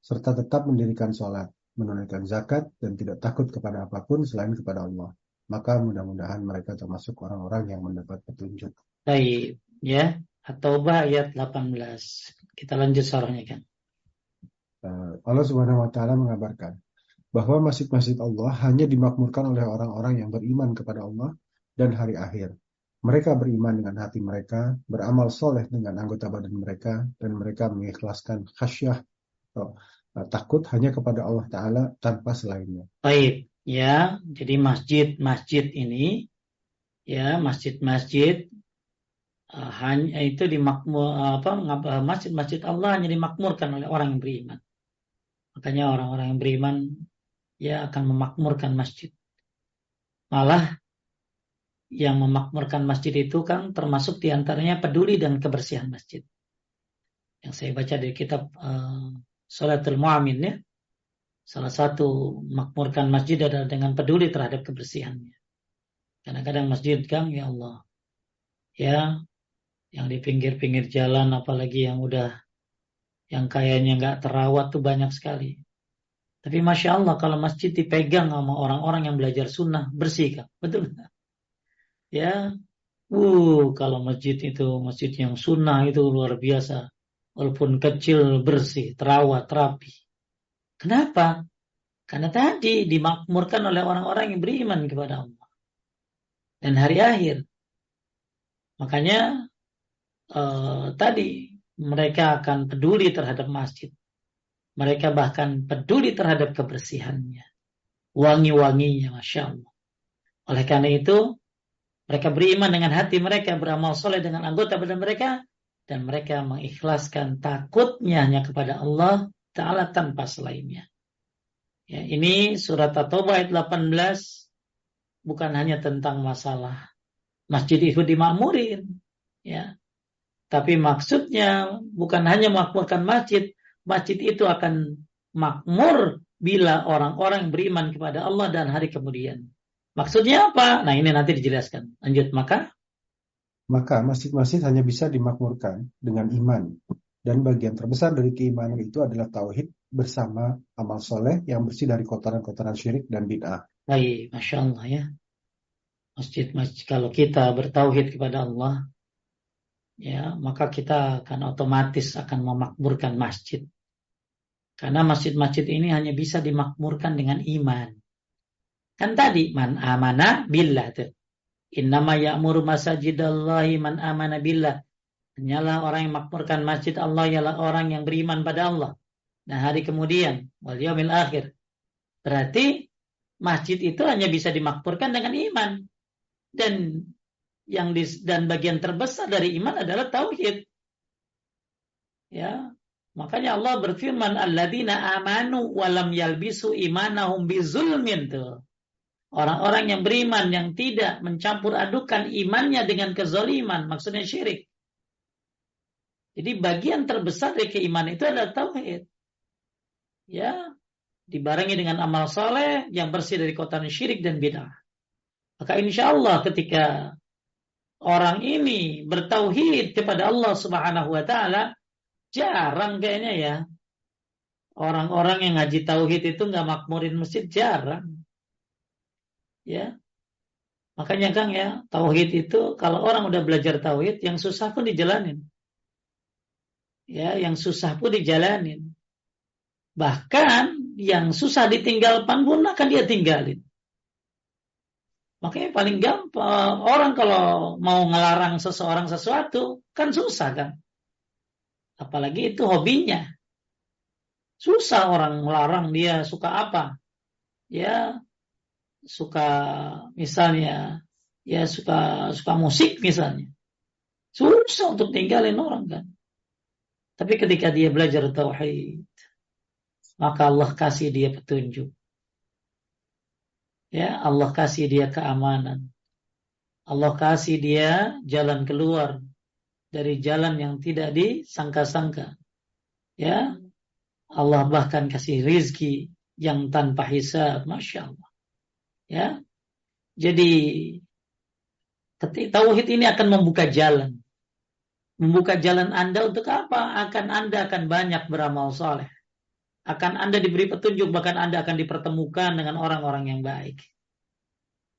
serta tetap mendirikan sholat, menunaikan zakat, dan tidak takut kepada apapun selain kepada Allah. Maka mudah-mudahan mereka termasuk orang-orang yang mendapat petunjuk. Baik, ya. At-Taubah ayat delapan belas. Kita lanjut surahnya kan. Allah Subhanahu Wa Taala mengabarkan bahwa masjid-masjid Allah hanya dimakmurkan oleh orang-orang yang beriman kepada Allah dan hari akhir. Mereka beriman dengan hati mereka, beramal soleh dengan anggota badan mereka, dan mereka mengikhlaskan khasyah atau takut hanya kepada Allah Ta'ala tanpa selainnya. Baik, ya. Jadi masjid-masjid ini, ya, masjid-masjid uh, hanya itu dimakmur, apa, masjid-masjid Allah hanya dimakmurkan oleh orang yang beriman. Makanya orang-orang yang beriman, ya, akan memakmurkan masjid. Malah yang memakmurkan masjid itu kan termasuk diantaranya peduli dan kebersihan masjid. Yang saya baca dari kitab uh, Shalatul Mu'min, ya. Salah satu makmurkan masjid adalah dengan peduli terhadap kebersihannya. Kadang-kadang masjid kan, ya Allah, ya, yang di pinggir-pinggir jalan, apalagi yang udah, yang kayaknya gak terawat tuh banyak sekali. Tapi Masya Allah kalau masjid dipegang sama orang-orang yang belajar sunnah, bersih kan, betul gak? Ya, uh, kalau masjid itu masjid yang sunnah itu luar biasa, walaupun kecil bersih, terawat, rapi. Kenapa? Karena tadi dimakmurkan oleh orang-orang yang beriman kepada Allah dan hari akhir. Makanya eh, tadi mereka akan peduli terhadap masjid, mereka bahkan peduli terhadap kebersihannya, wangi-wanginya, Masya Allah. Oleh karena itu, mereka beriman dengan hati mereka, beramal soleh dengan anggota badan mereka, dan mereka mengikhlaskan takutnya hanya kepada Allah Ta'ala tanpa selainnya. Ya, ini surat At-Taubah ayat delapan belas bukan hanya tentang masalah masjid itu dimakmurin, ya. Tapi maksudnya bukan hanya memakmurkan masjid, masjid itu akan makmur bila orang-orang beriman kepada Allah dan hari kemudian. Maksudnya apa? Nah, ini nanti dijelaskan. Lanjut, maka? Maka masjid-masjid hanya bisa dimakmurkan dengan iman. Dan bagian terbesar dari keimanan itu adalah tauhid bersama amal soleh yang bersih dari kotoran-kotoran syirik dan bid'ah. Baik, Masya Allah, ya. Masjid-masjid, kalau kita bertauhid kepada Allah, ya, maka kita akan otomatis akan memakmurkan masjid. Karena masjid-masjid ini hanya bisa dimakmurkan dengan iman. Kan tadi man amana billah tuh. Innama ya'muru masajidallahi man amana billah. Hanyalah orang yang makmurkan masjid Allah ialah orang yang beriman pada Allah. Nah, hari kemudian wal yaumil akhir. Berarti masjid itu hanya bisa dimakmurkan dengan iman. Dan yang di, dan bagian terbesar dari iman adalah tauhid. Ya, makanya Allah berfirman, alladzina amanu wa lam yalbisu imanahum bizulmin. Tuh. Orang-orang yang beriman yang tidak mencampur adukan imannya dengan kezaliman, maksudnya syirik. Jadi bagian terbesar dari keimanan itu adalah tauhid. Ya, dibarengi dengan amal saleh yang bersih dari kotoran syirik dan bid'ah. Maka insya Allah ketika orang ini bertauhid kepada Allah Subhanahu wa taala, jarang kayaknya ya. Orang-orang yang ngaji tauhid itu enggak makmurin masjid, jarang. Ya, makanya Kang ya, tauhid itu kalau orang udah belajar tauhid, yang susah pun dijalanin. Ya, yang susah pun dijalanin. Bahkan yang susah ditinggalkan pun akan dia tinggalin. Makanya paling gampang orang kalau mau ngelarang seseorang sesuatu kan susah kan. Apalagi itu hobinya. Susah orang ngelarang dia suka apa. Ya, suka misalnya ya suka suka musik misalnya, susah untuk tinggalin orang kan. Tapi ketika dia belajar tauhid, maka Allah kasih dia petunjuk, ya Allah kasih dia keamanan, Allah kasih dia jalan keluar dari jalan yang tidak disangka-sangka, ya Allah bahkan kasih rizki yang tanpa hisab, masya Allah. Ya, jadi tauhid ini akan membuka jalan, membuka jalan Anda untuk apa? Akan Anda akan banyak beramal soleh, akan Anda diberi petunjuk, bahkan Anda akan dipertemukan dengan orang-orang yang baik.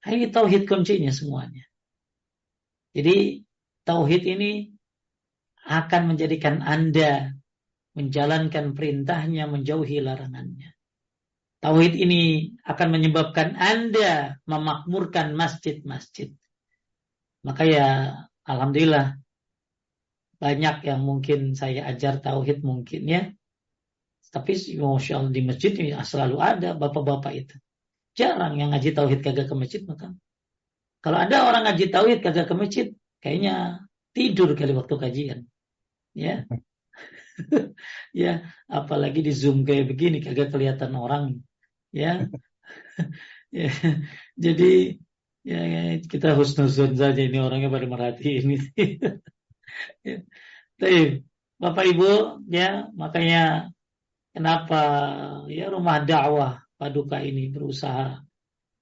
Ini tauhid kuncinya semuanya. Jadi tauhid ini akan menjadikan Anda menjalankan perintahnya, menjauhi larangannya. Tauhid ini akan menyebabkan Anda memakmurkan masjid-masjid. Maka ya alhamdulillah banyak yang mungkin saya ajar tauhid mungkin ya. Tapi masya Allah di masjid ini selalu ada bapak-bapak itu. Jarang yang ngaji tauhid kagak ke masjid. Maka kalau ada orang ngaji tauhid kagak ke masjid, kayaknya tidur kali waktu kajian. Ya. Ya, apalagi di Zoom kayak begini kagak kelihatan orang. Ya. Ya, jadi ya, ya kita husnuzon saja ini orangnya pada merhati ini. Ya. Tapi Bapak Ibu ya, makanya kenapa ya rumah dakwah Paduka ini berusaha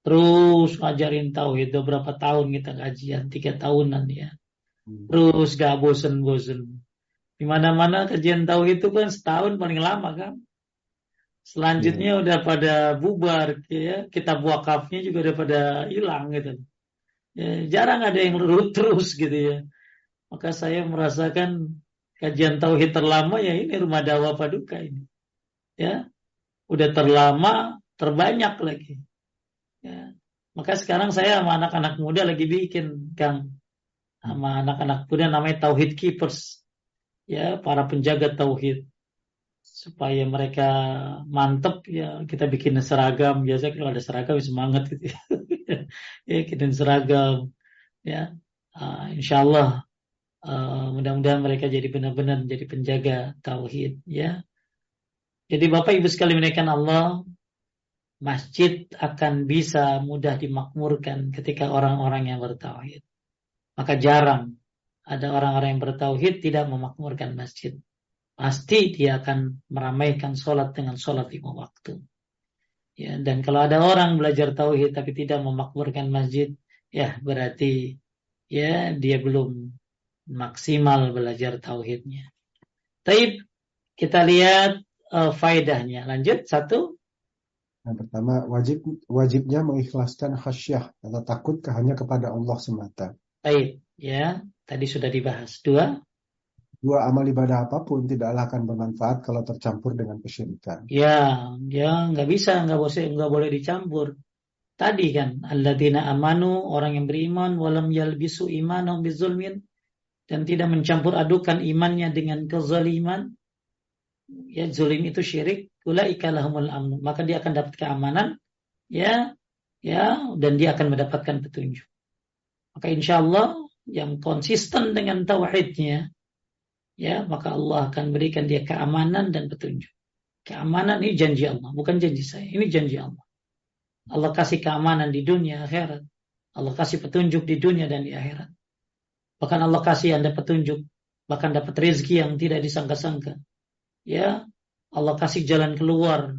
terus ngajarin tauhid. Beberapa tahun kita kajian, tiga tahunan ya. Terus gak bosen-bosen. Di mana-mana kajian tauhid itu kan setahun paling lama kan. Selanjutnya ya. Udah pada bubar ya, kitab wakafnya juga udah pada hilang gitu. Ya, jarang ada yang lurus terus gitu ya. Maka saya merasakan kajian tauhid terlama ya ini rumah dakwah Paduka ini. Ya. Udah terlama, terbanyak lagi. Ya. Maka sekarang saya sama anak-anak muda lagi bikin Kang, sama anak-anak muda namanya Tauhid Keepers. Ya, para penjaga tauhid supaya mereka mantep ya, kita bikin seragam. Biasanya kalau ada seragam semangat gitu ya. Ya, bikin seragam ya. Uh, insyaallah uh, mudah-mudahan mereka jadi benar-benar menjadi penjaga tauhid ya. Jadi Bapak Ibu sekalian menaikkan Allah, masjid akan bisa mudah dimakmurkan ketika orang-orang yang bertauhid. Maka jarang ada orang-orang yang bertauhid tidak memakmurkan masjid. Pasti dia akan meramaikan sholat dengan sholat lima waktu. Ya, dan kalau ada orang belajar tauhid tapi tidak memakmurkan masjid, ya berarti ya dia belum maksimal belajar tauhidnya. Tapi kita lihat uh, faedahnya. Lanjut satu. Yang pertama wajib wajibnya mengikhlaskan khasyah atau takut hanya kepada Allah semata. Baik, ya. Tadi sudah dibahas. Dua. Dua, amal ibadah apapun tidaklah akan bermanfaat kalau tercampur dengan kesyirikan. Ya, ya nggak bisa, nggak boleh, nggak boleh dicampur. Tadi kan, alladzina amanu, orang yang beriman, walam yalbisu imanahum bizulmin, dan tidak mencampur adukan imannya dengan kezaliman. Ya, zulim itu syirik. Ulaika lahumul amnu, maka dia akan dapat keamanan. Ya, ya, dan dia akan mendapatkan petunjuk. Maka insya Allah yang konsisten dengan tauhidnya, ya, maka Allah akan berikan dia keamanan dan petunjuk. Keamanan ini janji Allah, bukan janji saya. Ini janji Allah. Allah kasih keamanan di dunia akhirat. Allah kasih petunjuk di dunia dan di akhirat. Bahkan Allah kasih Anda petunjuk, bahkan dapat rezeki yang tidak disangka-sangka. Ya, Allah kasih jalan keluar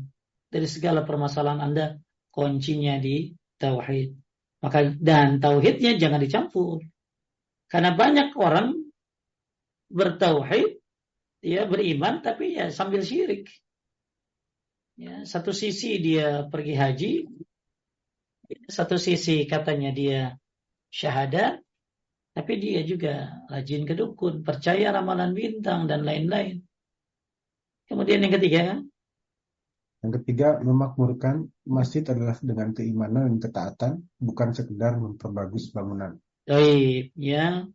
dari segala permasalahan Anda. Kuncinya di tauhid. Maka dan tauhidnya jangan dicampur. Karena banyak orang bertauhid, ya, beriman tapi ya sambil syirik. Ya, satu sisi dia pergi haji, satu sisi katanya dia syahadat, tapi dia juga rajin ke dukun, percaya ramalan bintang dan lain-lain. Kemudian yang ketiga, Yang ketiga, memakmurkan masjid adalah dengan keimanan dan ketaatan, bukan sekedar memperbagus bangunan. Baik, ya.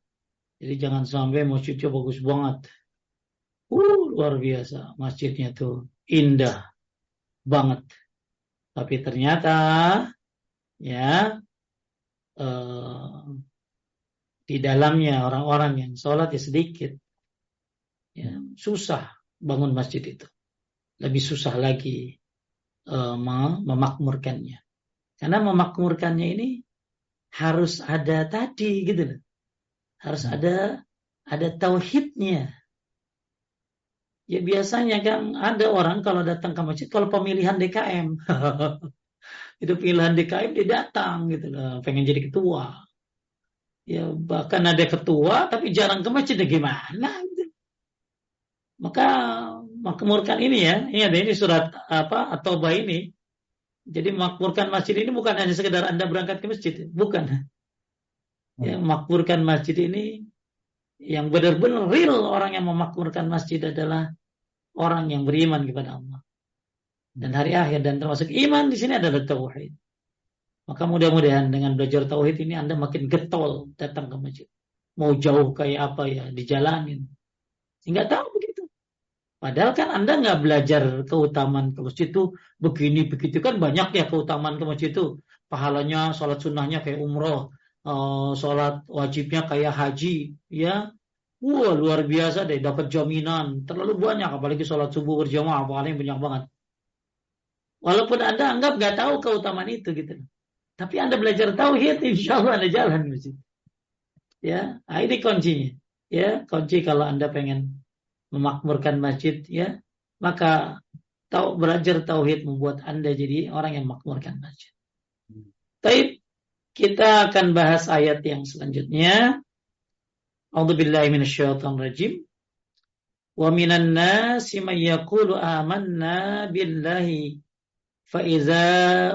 Jadi jangan sampai masjidnya bagus banget. Uh, luar biasa. Masjidnya tuh indah banget. Tapi ternyata, ya, eh, di dalamnya orang-orang yang sholat ya sedikit. Ya, susah bangun masjid itu. Lebih susah lagi uh, memakmurkannya. Karena memakmurkannya ini harus ada tadi gitu loh. Harus ada ada tauhidnya. Ya biasanya kan ada orang kalau datang ke masjid kalau pemilihan D K M. Itu pilihan D K M dia datang gitu loh, pengen jadi ketua. Ya bahkan ada ketua tapi jarang ke masjid, gimana gitu. Maka makmurkan ini ya, ingat ini surat apa At-Taubah ini. Jadi makmurkan masjid ini bukan hanya sekedar Anda berangkat ke masjid, bukan. Ya, makmurkan masjid ini yang benar-benar real orang yang memakmurkan masjid adalah orang yang beriman kepada Allah dan hari akhir, dan termasuk iman di sini adalah tauhid. Maka mudah-mudahan dengan belajar tauhid ini Anda makin getol datang ke masjid. Mau jauh kayak apa ya dijalanin. Enggak tahu begitu. Padahal kan Anda nggak belajar keutamaan ke masjid itu begini begitu, kan banyak ya keutamaan ke masjid itu. Pahalanya sholat sunnahnya kayak umroh, uh, sholat wajibnya kayak haji, ya. Wah luar biasa deh, dapat jaminan terlalu banyak, apalagi sholat subuh berjamaah pahalanya banyak banget. Walaupun Anda anggap nggak tahu keutamaan itu gitu, tapi Anda belajar tauhid, insya Allah Anda jalan masjid. Ya, nah, ini kuncinya. Ya, kunci kalau Anda pengen memakmurkan masjid, ya, maka tahu belajar tauhid membuat Anda jadi orang yang memakmurkan masjid. Baik, kita akan bahas ayat yang selanjutnya. A'udzubillahi minasyaitonirrajim. Wa minan nasi may yaqulu amanna billahi fa idza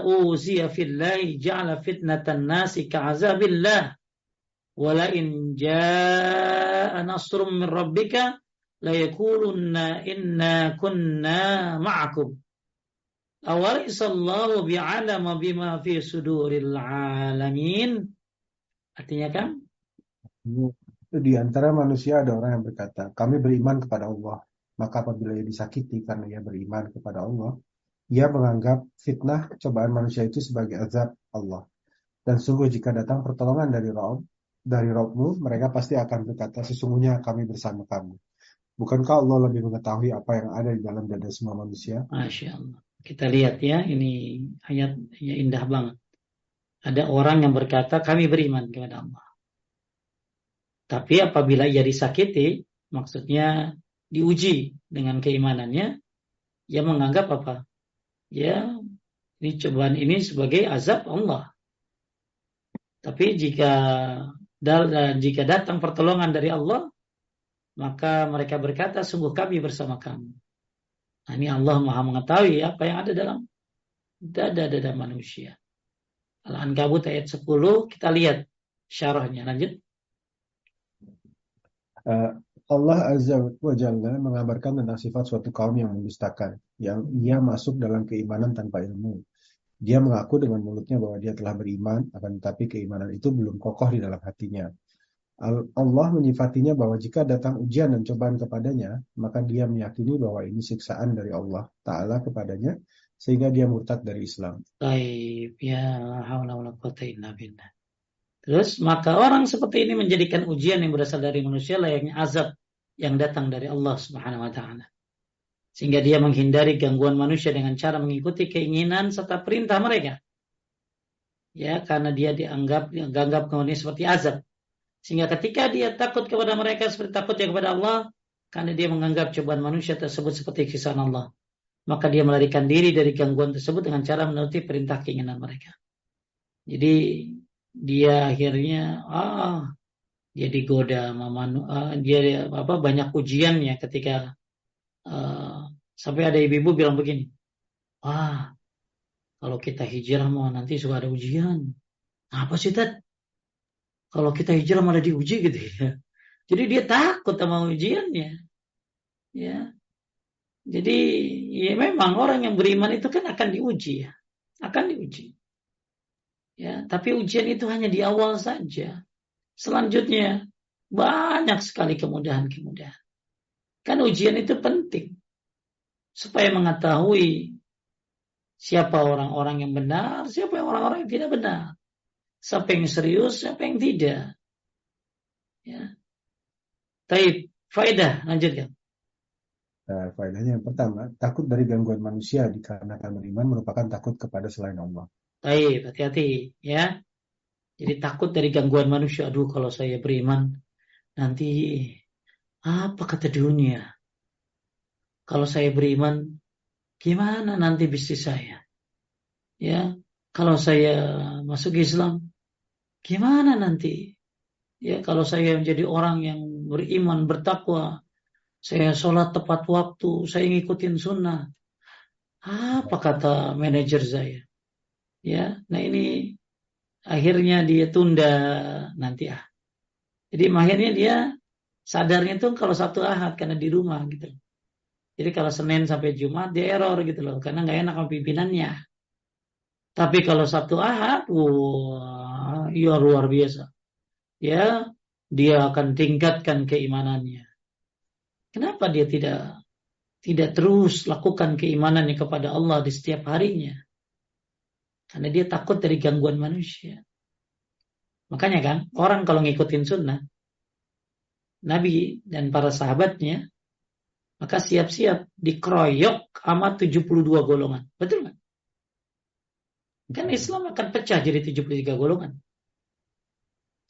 uziya fillahi ja'ala fitnatan nasi ka'azabillah wa la in jaa'a nasrun min rabbika la yakulunna inna kunna ma'akum awalisallahu bi'alama bima fi suduril alamin. Artinya kan di antara manusia ada orang yang berkata kami beriman kepada Allah, maka apabila ia disakiti karena ia beriman kepada Allah, ia menganggap fitnah cobaan manusia itu sebagai azab Allah, dan sungguh jika datang pertolongan dari Rabb dari Rabbmu, mereka pasti akan berkata sesungguhnya kami bersama kamu. Bukankah Allah lebih mengetahui apa yang ada di dalam dada semua manusia? Masya Allah. Kita lihat ya, ini ayatnya indah banget. Ada orang yang berkata, kami beriman kepada Allah. Tapi apabila ia disakiti, maksudnya diuji dengan keimanannya, ia menganggap apa? Ya, ini cobaan ini sebagai azab Allah. Tapi jika jika datang pertolongan dari Allah, maka mereka berkata, sungguh kami bersama kamu. Nah, ini Allah maha mengetahui apa yang ada dalam dada-dada manusia. Al-Ankabut ayat sepuluh, kita lihat syarahnya. Lanjut. Uh, Allah Azza wa Jalla mengabarkan tentang sifat suatu kaum yang mendustakan, yang ia masuk dalam keimanan tanpa ilmu. Dia mengaku dengan mulutnya bahwa dia telah beriman, akan tetapi keimanan itu belum kokoh di dalam hatinya. Allah menyifatinya bahwa jika datang ujian dan cobaan kepadanya, maka dia meyakini bahwa ini siksaan dari Allah Ta'ala kepadanya, sehingga dia murtad dari Islam. Baik, ya haula wala quwata illa billah. Terus maka orang seperti ini menjadikan ujian yang berasal dari manusia layaknya azab yang datang dari Allah Subhanahu wa taala. Sehingga dia menghindari gangguan manusia dengan cara mengikuti keinginan serta perintah mereka. Ya, karena dia dianggap dianggap kemudian seperti azab. Sehingga ketika dia takut kepada mereka seperti takutnya kepada Allah, karena dia menganggap cobaan manusia tersebut seperti siksaan Allah, maka dia melarikan diri dari gangguan tersebut dengan cara menuruti perintah keinginan mereka. Jadi dia akhirnya ah dia digoda manu, ah, dia apa banyak ujiannya ketika uh, sampai ada ibu-ibu bilang begini, ah kalau kita hijrah mau nanti suka ada ujian. Nah, apa sih Ted? Kalau kita hijrah malah diuji gitu ya. Jadi dia takut sama ujiannya. Ya. Jadi ya memang orang yang beriman itu kan akan diuji ya. Akan diuji. Ya, tapi ujian itu hanya di awal saja. Selanjutnya banyak sekali kemudahan-kemudahan. Kan ujian itu penting supaya mengetahui siapa orang-orang yang benar, siapa orang-orang yang tidak benar. Siapa yang serius, siapa yang tidak. Ya. Taib, faedah lanjutkan. Nah, faedahnya yang pertama, takut dari gangguan manusia dikarenakan beriman merupakan takut kepada selain Allah. Baik, hati-hati ya. Jadi takut dari gangguan manusia. Aduh, kalau saya beriman nanti apa kata dunia? Kalau saya beriman gimana nanti bisnis saya? Ya, kalau saya masuk Islam gimana nanti? Ya, kalau saya menjadi orang yang beriman, bertakwa, saya sholat tepat waktu, saya ngikutin sunnah, apa kata manajer saya? Ya, nah ini akhirnya dia tunda nanti ah. Jadi akhirnya dia sadarnya tuh kalau Sabtu Ahad karena di rumah gitu. Jadi kalau Senin sampai Jumat dia error gitu loh, karena nggak enak sama pimpinannya. Tapi kalau Sabtu Ahad, wah, ya luar biasa. Ya, dia akan tingkatkan keimanannya. Kenapa dia tidak tidak terus lakukan keimanannya kepada Allah di setiap harinya? Karena dia takut dari gangguan manusia. Makanya kan, orang kalau ngikutin sunnah, Nabi dan para sahabatnya, maka siap-siap dikeroyok sama tujuh puluh dua golongan. Betul kan? Kan Islam akan pecah jadi tujuh puluh tiga golongan.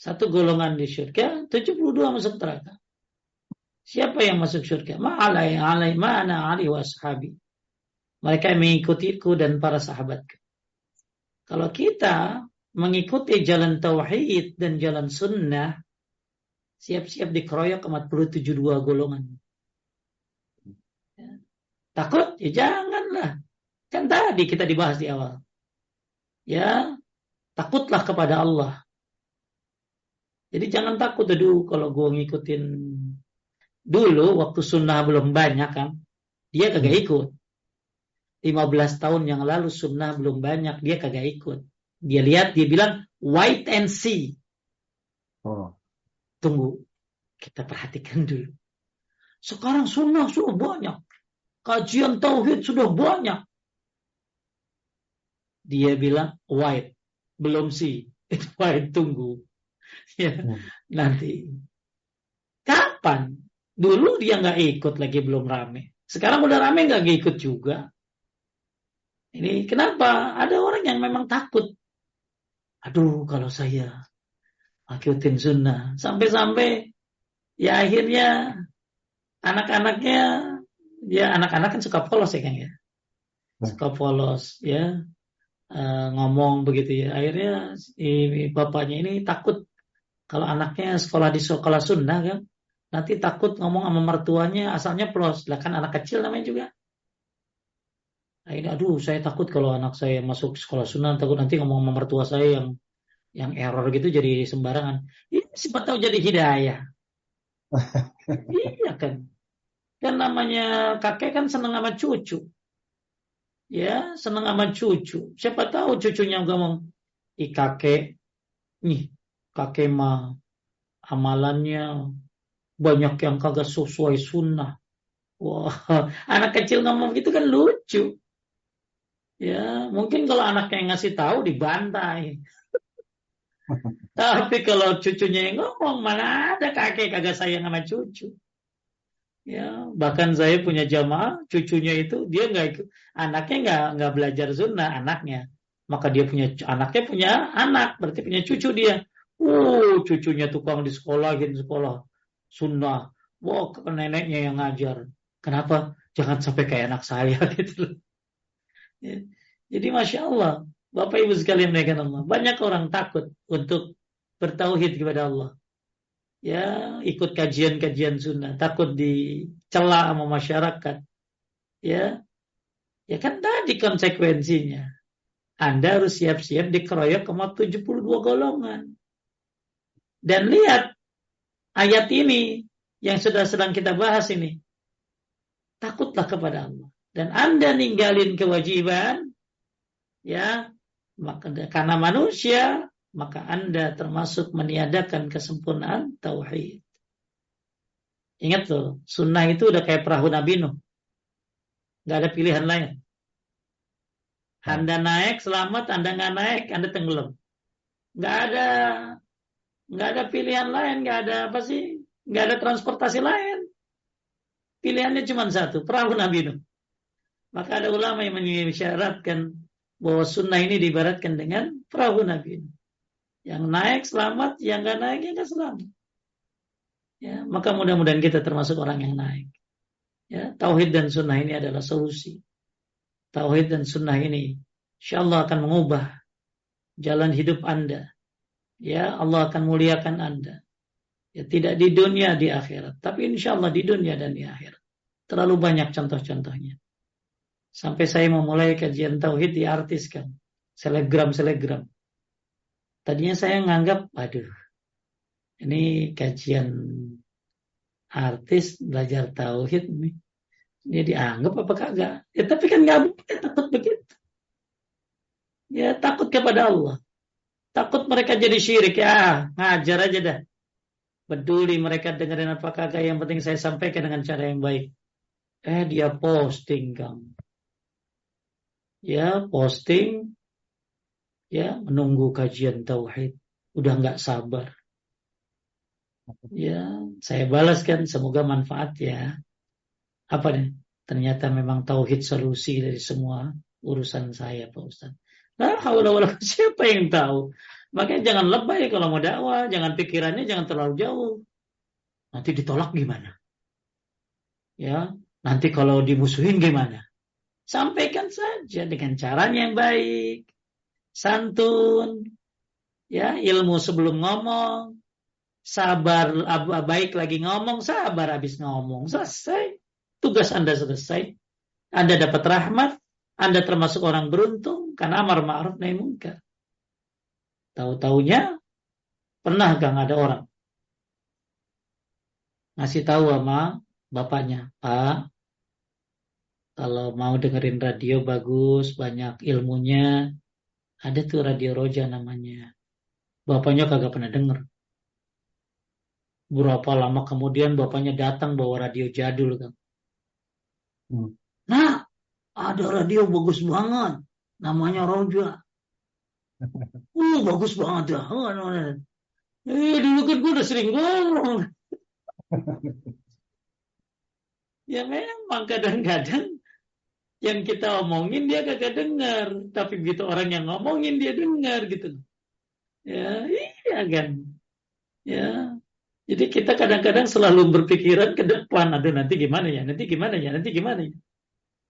Satu golongan di syurga, tujuh puluh dua masuk neraka. Siapa yang masuk syurga? Ma'alai alai ma'ana alai wa ashabi. Mereka mengikutiku dan para sahabatku. Kalau kita mengikuti jalan tauhid dan jalan sunnah, siap-siap dikeroyok sama tujuh puluh dua golongan. Ya. Takut? Ya janganlah. Kan tadi kita dibahas di awal. Ya, takutlah kepada Allah. Jadi jangan takut, aduh kalau gue ngikutin dulu waktu sunnah belum banyak kan, dia kagak ikut. lima belas tahun yang lalu sunnah belum banyak, dia kagak ikut. Dia lihat, dia bilang, wait and see. Oh. Tunggu, kita perhatikan dulu. Sekarang sunnah sudah banyak. Kajian tauhid sudah banyak. Dia bilang, wait, belum see. Wait, tunggu. Ya, oh. Nanti. Kapan? Dulu dia nggak ikut lagi, belum rame. Sekarang udah rame nggak ikut juga. Ini kenapa? Ada orang yang memang takut. Aduh, kalau saya ngikutin sunnah. Sampai-sampai ya akhirnya anak-anaknya, ya anak-anak kan suka polos ya Kang ya. Suka polos ya. E, ngomong begitu ya. Akhirnya si bapaknya ini takut kalau anaknya sekolah di sekolah sunnah kan. Nanti takut ngomong sama mertuanya asalnya polos. Lah kan anak kecil namanya juga. Akhirnya, aduh saya takut kalau anak saya masuk sekolah sunnah, takut nanti ngomong sama mertua saya yang yang error gitu jadi sembarangan. Ini siapa tahu jadi hidayah. Iya kan. Kan namanya kakek kan senang sama cucu. Ya, senang sama cucu. Siapa tahu cucunya ngomong, "Ih kakek, nih kakek mah amalannya banyak yang kagak sesuai sunnah." Wah, wow, anak kecil ngomong gitu kan lucu. Ya, mungkin kalau anaknya yang ngasih tahu dibantai. Tapi kalau cucunya yang ngomong, mana ada kakek kagak sayang sama cucu. Ya, bahkan saya punya jamaah, cucunya itu dia nggak, anaknya nggak nggak belajar sunnah anaknya. Maka dia punya anaknya punya anak, berarti punya cucu dia. Uh, cucunya tukang di sekolah, gini sekolah sunnah. Wah, wow, neneknya yang ngajar. Kenapa? Jangan sampai kayak anak saya gitu. Ya. Jadi masya Allah, Bapak Ibu sekalian mereka Allah. Banyak orang takut untuk bertauhid kepada Allah. Ya, ikut kajian-kajian sunnah, takut dicela sama masyarakat. Ya. Ya kan tadi konsekuensinya. Anda harus siap-siap dikeroyok sama tujuh puluh dua golongan. Dan lihat ayat ini yang sudah sedang kita bahas ini. Takutlah kepada Allah. Dan Anda ninggalin kewajiban, ya, maka karena manusia, maka Anda termasuk meniadakan kesempurnaan tauhid. Ingat tuh, sunnah itu udah kayak perahu Nabi Nuh. Gak ada pilihan lain. Anda naik selamat, Anda gak naik, Anda tenggelam. Gak ada, gak ada pilihan lain, gak ada apa sih, gak ada transportasi lain. Pilihannya cuma satu, perahu Nabi Nuh. Maka ada ulama yang mengisyaratkan bahwa sunnah ini diibaratkan dengan perahu Nabi. Yang naik selamat, yang gak naik ya gak selamat. Ya, maka mudah-mudahan kita termasuk orang yang naik. Ya, tauhid dan sunnah ini adalah solusi. Tauhid dan sunnah ini insyaallah akan mengubah jalan hidup Anda. Ya, Allah akan muliakan Anda. Ya, tidak di dunia, di akhirat. Tapi insyaallah di dunia dan di akhirat. Terlalu banyak contoh-contohnya. Sampai saya memulai kajian tauhid diartiskan. Selebgram-selebgram. Tadinya saya nganggap, aduh, ini kajian artis belajar tauhid nih. Dia dianggap apa kagak? Ya tapi kan nggak boleh takut begitu. Ya takut kepada Allah. Takut mereka jadi syirik. Ya ngajar aja dah. Peduli mereka dengerin apa kagak. Yang penting saya sampaikan dengan cara yang baik. Eh dia posting kamu. Ya posting, ya menunggu kajian tauhid, udah nggak sabar. Ya saya balaskan semoga manfaat ya. Apa nih? Ternyata memang tauhid solusi dari semua urusan saya Pak Ustaz. Nah awal-awal siapa yang tahu? Makanya jangan lebay kalau mau dakwah, jangan pikirannya jangan terlalu jauh. Nanti ditolak gimana? Ya nanti kalau dimusuhin gimana? Sampaikan saja dengan caranya yang baik, santun, ya ilmu sebelum ngomong, sabar baik lagi ngomong, sabar habis ngomong, selesai. Tugas Anda selesai. Anda dapat rahmat, Anda termasuk orang beruntung, karena amar ma'ruf nahi munkar. Tahu-taunya, pernah gak ada orang ngasih tahu sama bapaknya, Pak, kalau mau dengerin radio bagus, banyak ilmunya. Ada tuh radio Roja namanya. Bapaknya kagak pernah denger. Berapa lama kemudian bapaknya datang bawa radio jadul kan. Hmm. Nah, ada radio bagus banget. Namanya Roja. Uh, bagus banget dah. Eh, dulu kan gue udah sering ngomong. Ya memang kadang-kadang yang kita omongin dia kagak dengar, tapi begitu orang yang ngomongin dia dengar gitu. Ya, iya kan. Ya. Jadi kita kadang-kadang selalu berpikiran ke depan, aduh nanti gimana ya? Nanti gimana ya? Nanti gimana ya?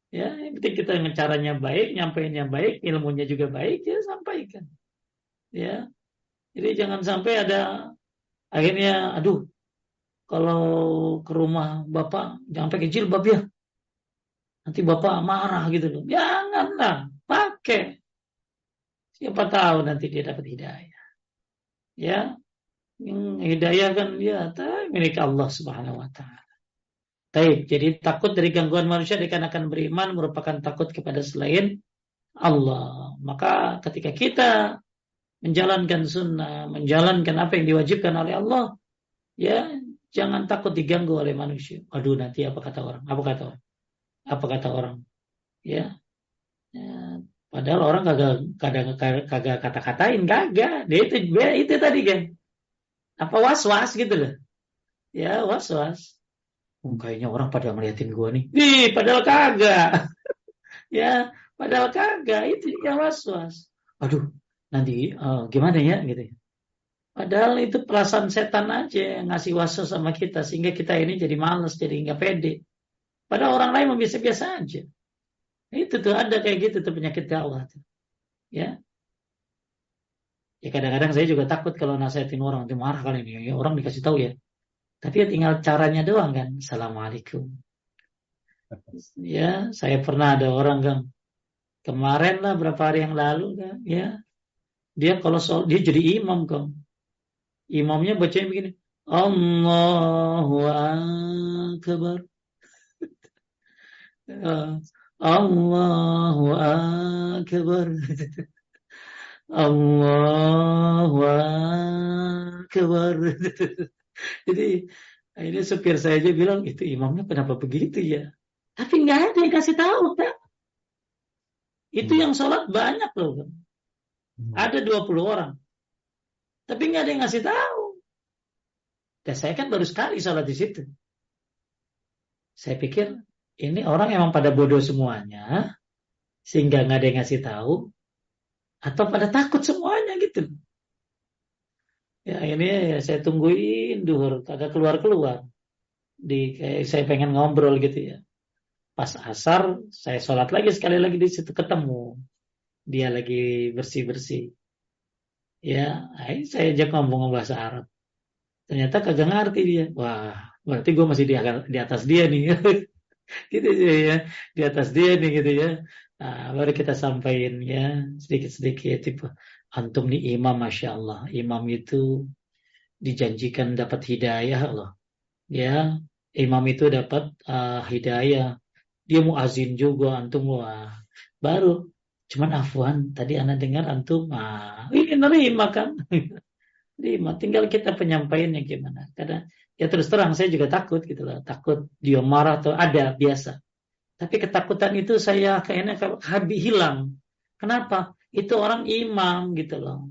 Ya, yang penting kita caranya baik, nyampeinnya baik, ilmunya juga baik, ya sampaikan. Ya. Jadi jangan sampai ada akhirnya aduh kalau ke rumah Bapak jangan pakai jilbab ya. Nanti Bapak marah gitu loh. Janganlah, pakai. Siapa tahu nanti dia dapat hidayah. Ya. Hidayah kan ya milik Allah Subhanahu wa taala. Baik, jadi takut dari gangguan manusia dikarenakan beriman merupakan takut kepada selain Allah. Maka ketika kita menjalankan sunnah, menjalankan apa yang diwajibkan oleh Allah, ya, jangan takut diganggu oleh manusia. Aduh, nanti apa kata orang? Apa kata orang? Apa kata orang? Ya. Ya. Padahal orang kagak kadang kagak kata-katain, kagak. Dia itu itu tadi kan. Apa was-was gitu loh. Ya, was-was. Oh, kayaknya orang pada ngeliatin gua nih. Ih, padahal kagak. Ya, padahal kagak. Itu yang was-was. Aduh, nanti uh, gimana ya gitu. Padahal itu perasaan setan aja yang ngasih was-was sama kita sehingga kita ini jadi malas, jadi enggak pede. Padahal orang lain biasa-biasa aja. Itu tuh ada kayak gitu tuh penyakit dakwah tuh. Ya. Ya kadang-kadang saya juga takut kalau nasihatin orang, nanti marah kali ini. Ya, orang dikasih tahu ya. Tapi ya tinggal caranya doang kan. Assalamualaikum. Ya, saya pernah ada orang kan. Kemarin lah berapa hari yang lalu kan. Ya. Dia kalau soal, dia jadi imam kan. Imamnya bacanya begini. Allahu Akbar. Allahu Akbar. Allahu Akbar. Jadi akhirnya supir saya aja bilang, itu imamnya kenapa begitu ya? Tapi nggak ada yang kasih tahu, Pak. Itu hmm. yang sholat banyak loh, Bang. Hmm. Ada dua puluh orang. Tapi nggak ada yang ngasih tahu. Dan saya kan baru sekali sholat di situ. Saya pikir ini orang emang pada bodoh semuanya, sehingga nggak ada yang ngasih tahu, atau pada takut semuanya gitu. Ya ini ya, saya tungguin duhur, kagak keluar-keluar. Di kayak saya pengen ngobrol gitu ya. Pas asar saya sholat lagi sekali lagi di situ ketemu. Dia lagi bersih-bersih. Ya, saya ajak ngomong bahasa Arab. Ternyata kagak ngerti dia. Wah, berarti gue masih di, di atas dia nih. Gitu ya, di atas dia nih gitu ya. Nah, baru kita sampaikan ya sedikit-sedikit tipe. Antum nih imam, Masya Allah. Imam itu dijanjikan dapat hidayah Allah. Ya, imam itu dapat uh, hidayah. Dia muazin juga antum. Wah, baru. Cuman afwan, tadi ana dengar antum. Ah, ini nerima kan. Nerima. Tinggal kita penyampaiannya gimana. Karena ya terus terang saya juga takut gitu lah. Takut dia marah atau ada biasa. Tapi ketakutan itu saya kayaknya habis hilang. Kenapa? Itu orang imam gitu loh.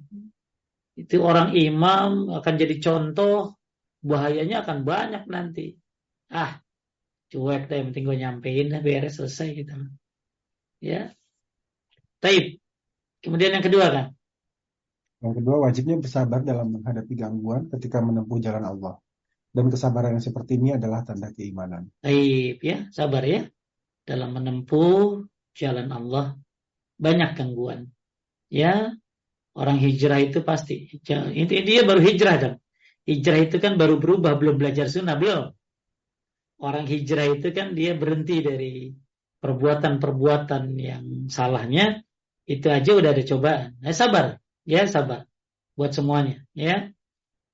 Itu orang imam akan jadi contoh, bahayanya akan banyak nanti. Ah, cuek deh, yang penting gue nyampein lah, beres selesai gitu. Ya. Taib. Kemudian yang kedua kan? Yang kedua wajibnya bersabar dalam menghadapi gangguan ketika menempuh jalan Allah. Dan kesabaran yang seperti ini adalah tanda keimanan. Taib ya, sabar ya dalam menempuh jalan Allah. Banyak gangguan. Ya, orang hijrah itu pasti. Itu dia baru hijrah dong. Hijrah itu kan baru berubah, belum belajar sunnah, belum. Orang hijrah itu kan dia berhenti dari perbuatan-perbuatan yang salahnya, itu aja udah ada cobaan. Nah, sabar, ya sabar buat semuanya, ya.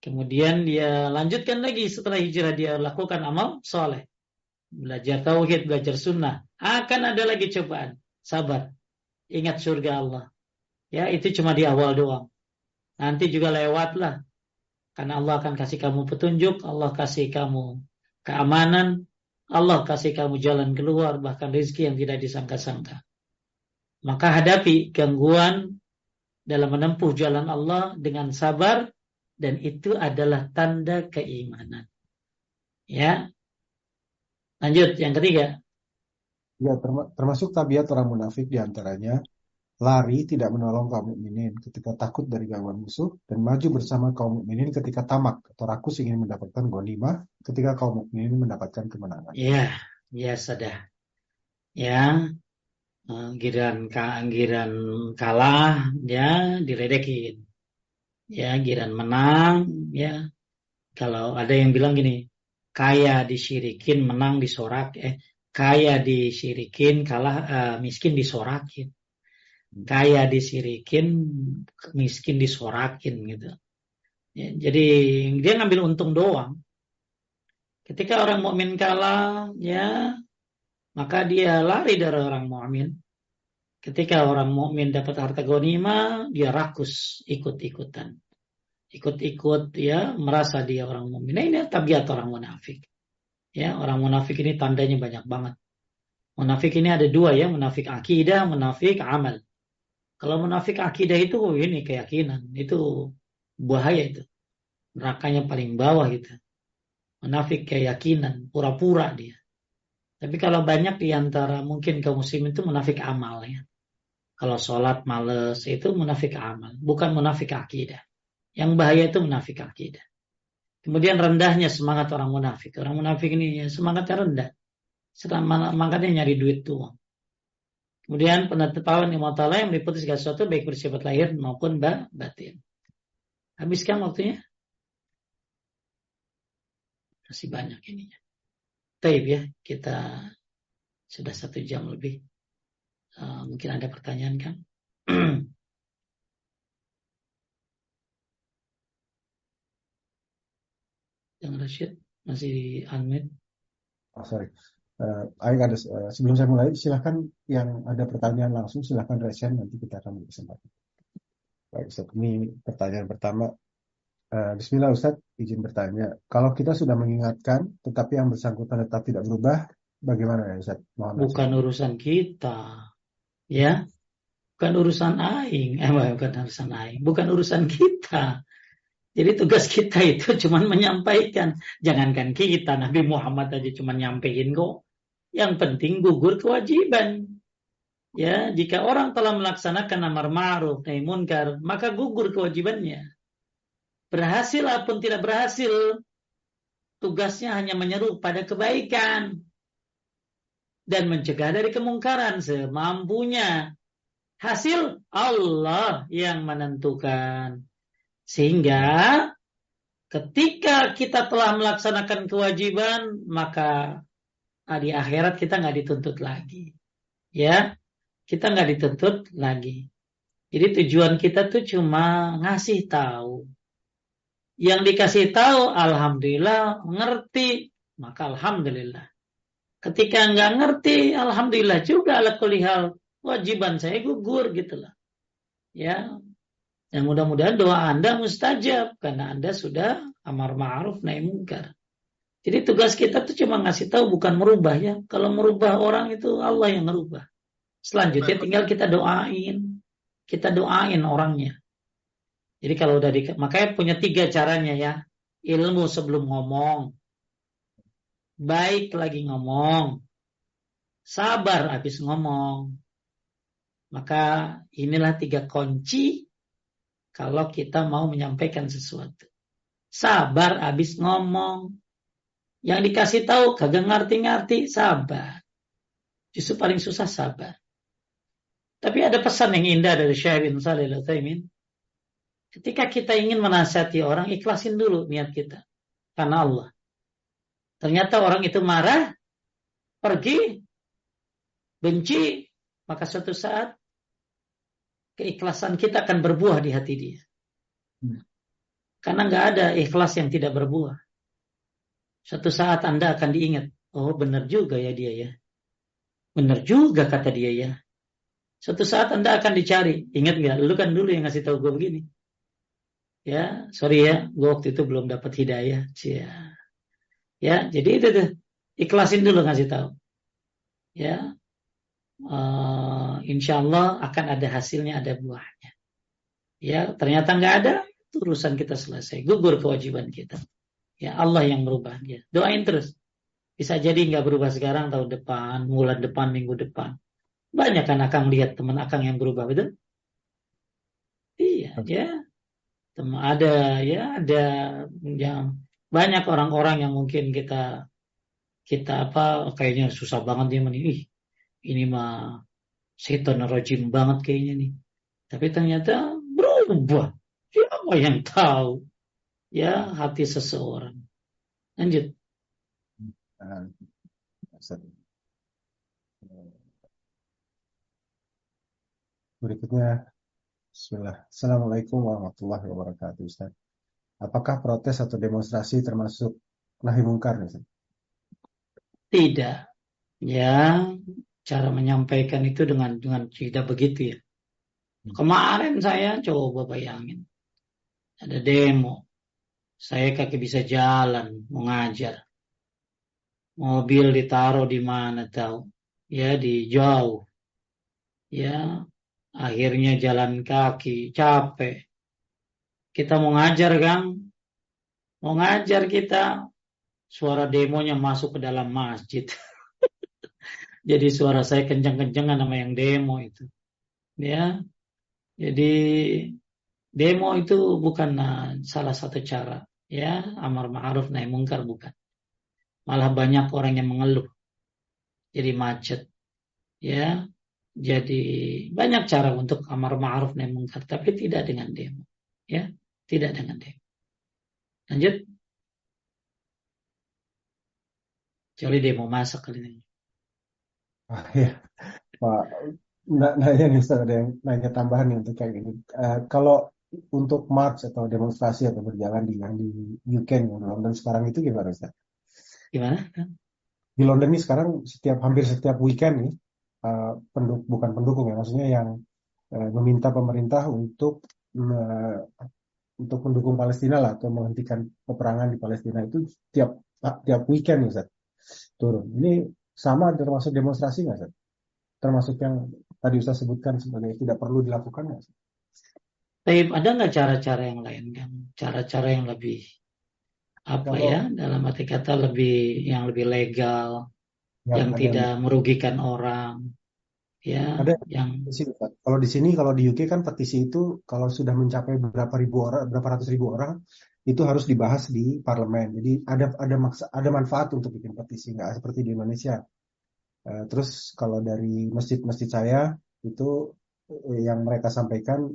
Kemudian dia lanjutkan lagi setelah hijrah dia lakukan amal soleh, belajar tauhid, belajar sunnah. Akan ada lagi cobaan, sabar. Ingat surga Allah. Ya, itu cuma di awal doang. Nanti juga lewatlah. Karena Allah akan kasih kamu petunjuk, Allah kasih kamu keamanan, Allah kasih kamu jalan keluar, bahkan rezeki yang tidak disangka-sangka. Maka hadapi gangguan dalam menempuh jalan Allah dengan sabar, dan itu adalah tanda keimanan. Ya. Lanjut, yang ketiga. Ya, termasuk tabiat orang munafik diantaranya lari tidak menolong kaum mukminin ketika takut dari gangguan musuh dan maju bersama kaum mukminin ketika tamak atau rakus ingin mendapatkan ghanimah ketika kaum mukminin mendapatkan kemenangan. Ya, ya sudah. Ya, giran giran kalah, ya diledekin. Ya, giran menang, ya. Kalau ada yang bilang gini, kaya disyirikin, menang disorak, eh. Kaya disyirikin, kalah uh, miskin disorakin. Kaya disyirikin, miskin disorakin gitu. Ya, jadi dia ngambil untung doang. Ketika orang mukmin kalah, ya maka dia lari dari orang mukmin. Ketika orang mukmin dapat harta ghanimah, dia rakus, ikut-ikutan, ikut-ikut, ya merasa dia orang mukmin. Nah, ini tabiat orang munafik. Ya, orang munafik ini tandanya banyak banget. Munafik ini ada dua ya, munafik akidah, munafik amal. Kalau munafik akidah itu ini keyakinan, itu bahaya itu. Nerakanya paling bawah gitu. Munafik keyakinan, pura-pura dia. Tapi kalau banyak diantara mungkin kaum muslim itu munafik amal ya. Kalau sholat males itu munafik amal, bukan munafik akidah. Yang bahaya itu munafik akidah. Kemudian rendahnya semangat orang munafik. Orang munafik ini semangatnya rendah. Semangatnya nyari duit doang. Kemudian penetapan ilmu ta'ala yang meliputi segala sesuatu baik bersifat lahir maupun batin. Habiskan waktunya. Masih banyak ininya. Taib ya, kita sudah satu jam lebih. Uh, mungkin ada pertanyaan kan? Yang Rashid masih di unmute. Oh, sorry. Uh, ada, uh, sebelum saya mulai silahkan yang ada pertanyaan langsung silahkan raise hand, nanti kita akan beri kesempatan. Baik Ustaz, ini pertanyaan pertama. uh, Bismillah Ustaz, izin bertanya, kalau kita sudah mengingatkan tetapi yang bersangkutan tetap tidak berubah, bagaimana ya Ustaz? Mohon bukan nasihat. Urusan kita ya, bukan urusan aing eh, bukan urusan aing, bukan urusan kita. Jadi tugas kita itu cuma menyampaikan. Jangankan kita, Nabi Muhammad aja cuma nyampein kok. Yang penting gugur kewajiban. Ya, jika orang telah melaksanakan amar ma'ruf nahi munkar, maka gugur kewajibannya. Berhasil ataupun tidak berhasil, tugasnya hanya menyeru pada kebaikan dan mencegah dari kemungkaran semampunya. Hasil Allah yang menentukan. Sehingga ketika kita telah melaksanakan kewajiban, maka di akhirat kita nggak dituntut lagi. Ya, kita nggak dituntut lagi. Jadi tujuan kita tuh cuma ngasih tahu. Yang dikasih tahu, alhamdulillah, ngerti, maka alhamdulillah. Ketika nggak ngerti, alhamdulillah juga ala kulli hal, kewajiban saya gugur gitu lah. Ya. Dan mudah-mudahan doa Anda mustajab karena Anda sudah amar ma'ruf nahi munkar. Jadi tugas kita tuh cuma ngasih tahu, bukan merubah ya. Kalau merubah orang itu Allah yang merubah. Selanjutnya tinggal kita doain, kita doain orangnya. Jadi kalau udah di, makanya punya tiga caranya ya. Ilmu sebelum ngomong, baik lagi ngomong, sabar habis ngomong. Maka inilah tiga kunci. Kalau kita mau menyampaikan sesuatu, sabar habis ngomong. Yang dikasih tahu kagak ngerti-ngerti, sabar. Justru paling susah sabar. Tapi ada pesan yang indah dari Syah bin Saleh Al-Thaimin. Ketika kita ingin menasihati orang, ikhlasin dulu niat kita. Karena Allah. Ternyata orang itu marah, pergi, benci, maka suatu saat keikhlasan kita akan berbuah di hati dia. Hmm. Karena gak ada ikhlas yang tidak berbuah. Suatu saat Anda akan diingat. Oh benar juga ya dia ya. Benar juga kata dia ya. Suatu saat Anda akan dicari. Ingat gak? Lu kan dulu yang ngasih tahu gue begini. Ya sorry ya. Gue waktu itu belum dapat hidayah. Cia. Ya jadi itu tuh. Ikhlasin dulu ngasih tahu. Ya. Uh, insya Allah akan ada hasilnya, ada buahnya. Ya, ternyata nggak ada, itu urusan kita selesai, gugur kewajiban kita. Ya Allah yang merubah dia. Ya. Doain terus. Bisa jadi nggak berubah sekarang, tahun depan, bulan depan, minggu depan. Banyak kan akang lihat teman akang yang berubah, betul? Iya, ya. Tem- ada, ya ada yang banyak orang-orang yang mungkin kita kita apa kayaknya susah banget dia menilih. Ini mah setan rajim banget kayaknya nih. Tapi ternyata berubah. Siapa yang tahu? Ya hati seseorang. Lanjut. Berikutnya. Bismillah. Assalamualaikum warahmatullahi wabarakatuh Ustaz. Apakah protes atau demonstrasi termasuk nahi mungkar nih Ustaz? Tidak. Ya. Cara menyampaikan itu dengan dengan tidak begitu ya. Kemarin saya coba bayangin. Ada demo. Saya kaki bisa jalan, mau ngajar. Mobil ditaruh di mana tahu. Ya di jauh. Ya akhirnya jalan kaki, capek. Kita mau ngajar, Kang. Mau ngajar kita, suara demonya masuk ke dalam masjid. Jadi suara saya kencang-kencangan sama yang demo itu. Ya. Jadi demo itu bukan salah satu cara, ya, amar ma'ruf nahi mungkar, bukan. Malah banyak orang yang mengeluh. Jadi macet. Ya. Jadi banyak cara untuk amar ma'ruf nahi mungkar, tapi tidak dengan demo. Ya, tidak dengan demo. Lanjut. Kecuali demo masak kali ini. Ah, ya. Pak, enggak nanya nih Ustaz, ada yang nanya tambahan nih untuk kayak gini. Uh, kalau untuk march atau demonstrasi atau berjalan di yang di U K, di London sekarang itu gimana Ustaz? Gimana? Di London ini sekarang setiap hampir setiap weekend nih, Uh, penduk, bukan pendukung ya, maksudnya yang uh, meminta pemerintah untuk uh, untuk mendukung Palestina lah, atau menghentikan peperangan di Palestina itu tiap tiap weekend Ustaz turun. Ini sama termasuk demonstrasi nggak Ustaz? Termasuk yang tadi Ustaz sebutkan sebagai tidak perlu dilakukan nggak Ustaz? Tapi ada nggak cara-cara yang lain kan? Cara-cara yang lebih apa Kalau, ya dalam arti kata lebih yang lebih legal? Yang, yang tidak yang, merugikan orang, ya. Ada yang kalau di sini, kalau di U K kan petisi itu kalau sudah mencapai berapa ribu orang, berapa ratus ribu orang, itu harus dibahas di parlemen. Jadi ada ada maksa, ada manfaat untuk bikin petisi, nggak seperti di Indonesia. Uh, terus kalau dari masjid-masjid saya itu yang mereka sampaikan,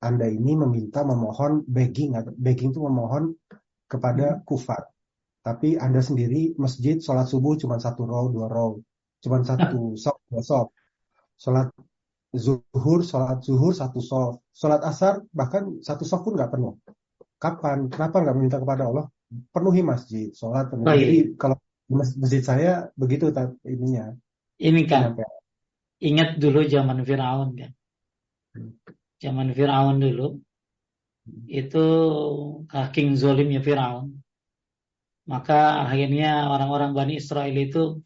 Anda ini meminta, memohon, begging, atau begging itu memohon kepada hmm. kufat. Tapi Anda sendiri masjid sholat subuh cuma satu row, dua row. Cuma satu sof, dua sof. Sholat zuhur, sholat zuhur, satu sof. Sholat asar, bahkan satu sof pun nggak penuh. Kapan? Kenapa nggak minta kepada Allah? Penuhi masjid, sholat penuhi. Oh, iya. Jadi kalau masjid saya, begitu ininya. Ini kan, kenapa? Ingat dulu zaman Firaun kan. Zaman Firaun dulu, itu hakim zolimnya Firaun. Maka akhirnya orang-orang Bani Israel itu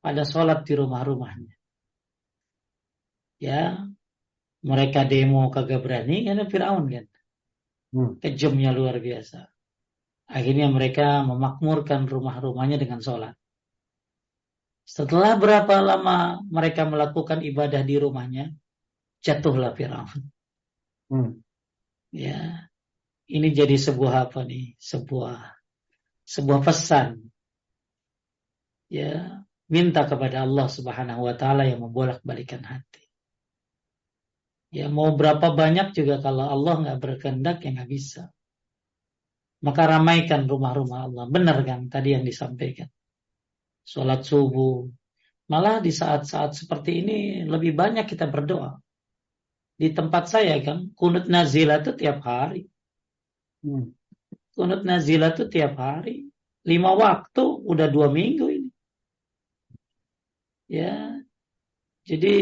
pada sholat di rumah-rumahnya. Ya, mereka demo kagak berani karena Firaun kan. Kejamnya luar biasa. Akhirnya mereka memakmurkan rumah-rumahnya dengan sholat. Setelah berapa lama mereka melakukan ibadah di rumahnya, jatuhlah Firaun. Hmm. Ya, ini jadi sebuah apa nih? Sebuah sebuah pesan, ya, minta kepada Allah Subhanahu Wa Taala yang membolak-balikan hati. Ya, mau berapa banyak juga kalau Allah nggak berkehendak ya nggak bisa. Maka ramaikan rumah-rumah Allah. Benar kan tadi yang disampaikan. Sholat subuh. Malah di saat-saat seperti ini lebih banyak kita berdoa. Di tempat saya kan kunut nazilah itu tiap hari. Hmm. Kunut nazilah tuh tiap hari. Lima waktu, udah dua minggu ini. Ya. Jadi,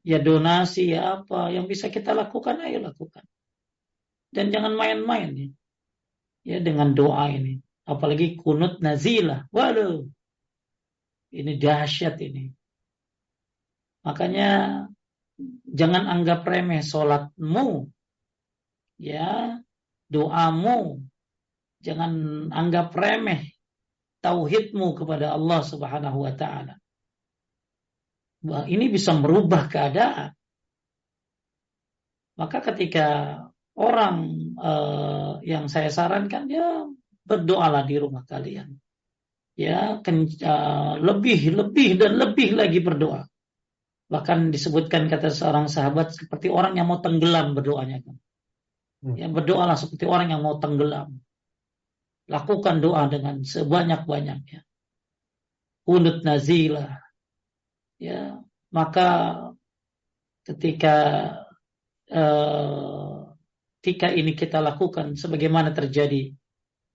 ya donasi, ya apa. Yang bisa kita lakukan, ayo lakukan. Dan jangan main-main. Ya, ya dengan doa ini. Apalagi kunut nazilah. Waduh. Ini dahsyat ini. Makanya, jangan anggap remeh sholatmu. Ya, doamu. Jangan anggap remeh tauhidmu kepada Allah Subhanahu Wa Taala. Ini bisa merubah keadaan. Maka ketika orang eh, yang saya sarankan, ya berdoalah di rumah kalian. Ya ken- eh, lebih, lebih dan lebih lagi berdoa. Bahkan disebutkan kata seorang sahabat seperti orang yang mau tenggelam berdoanya. Ya berdoalah seperti orang yang mau tenggelam. Lakukan doa dengan sebanyak-banyaknya. Kunut nazilah. Ya, maka ketika eh, ketika ini kita lakukan sebagaimana terjadi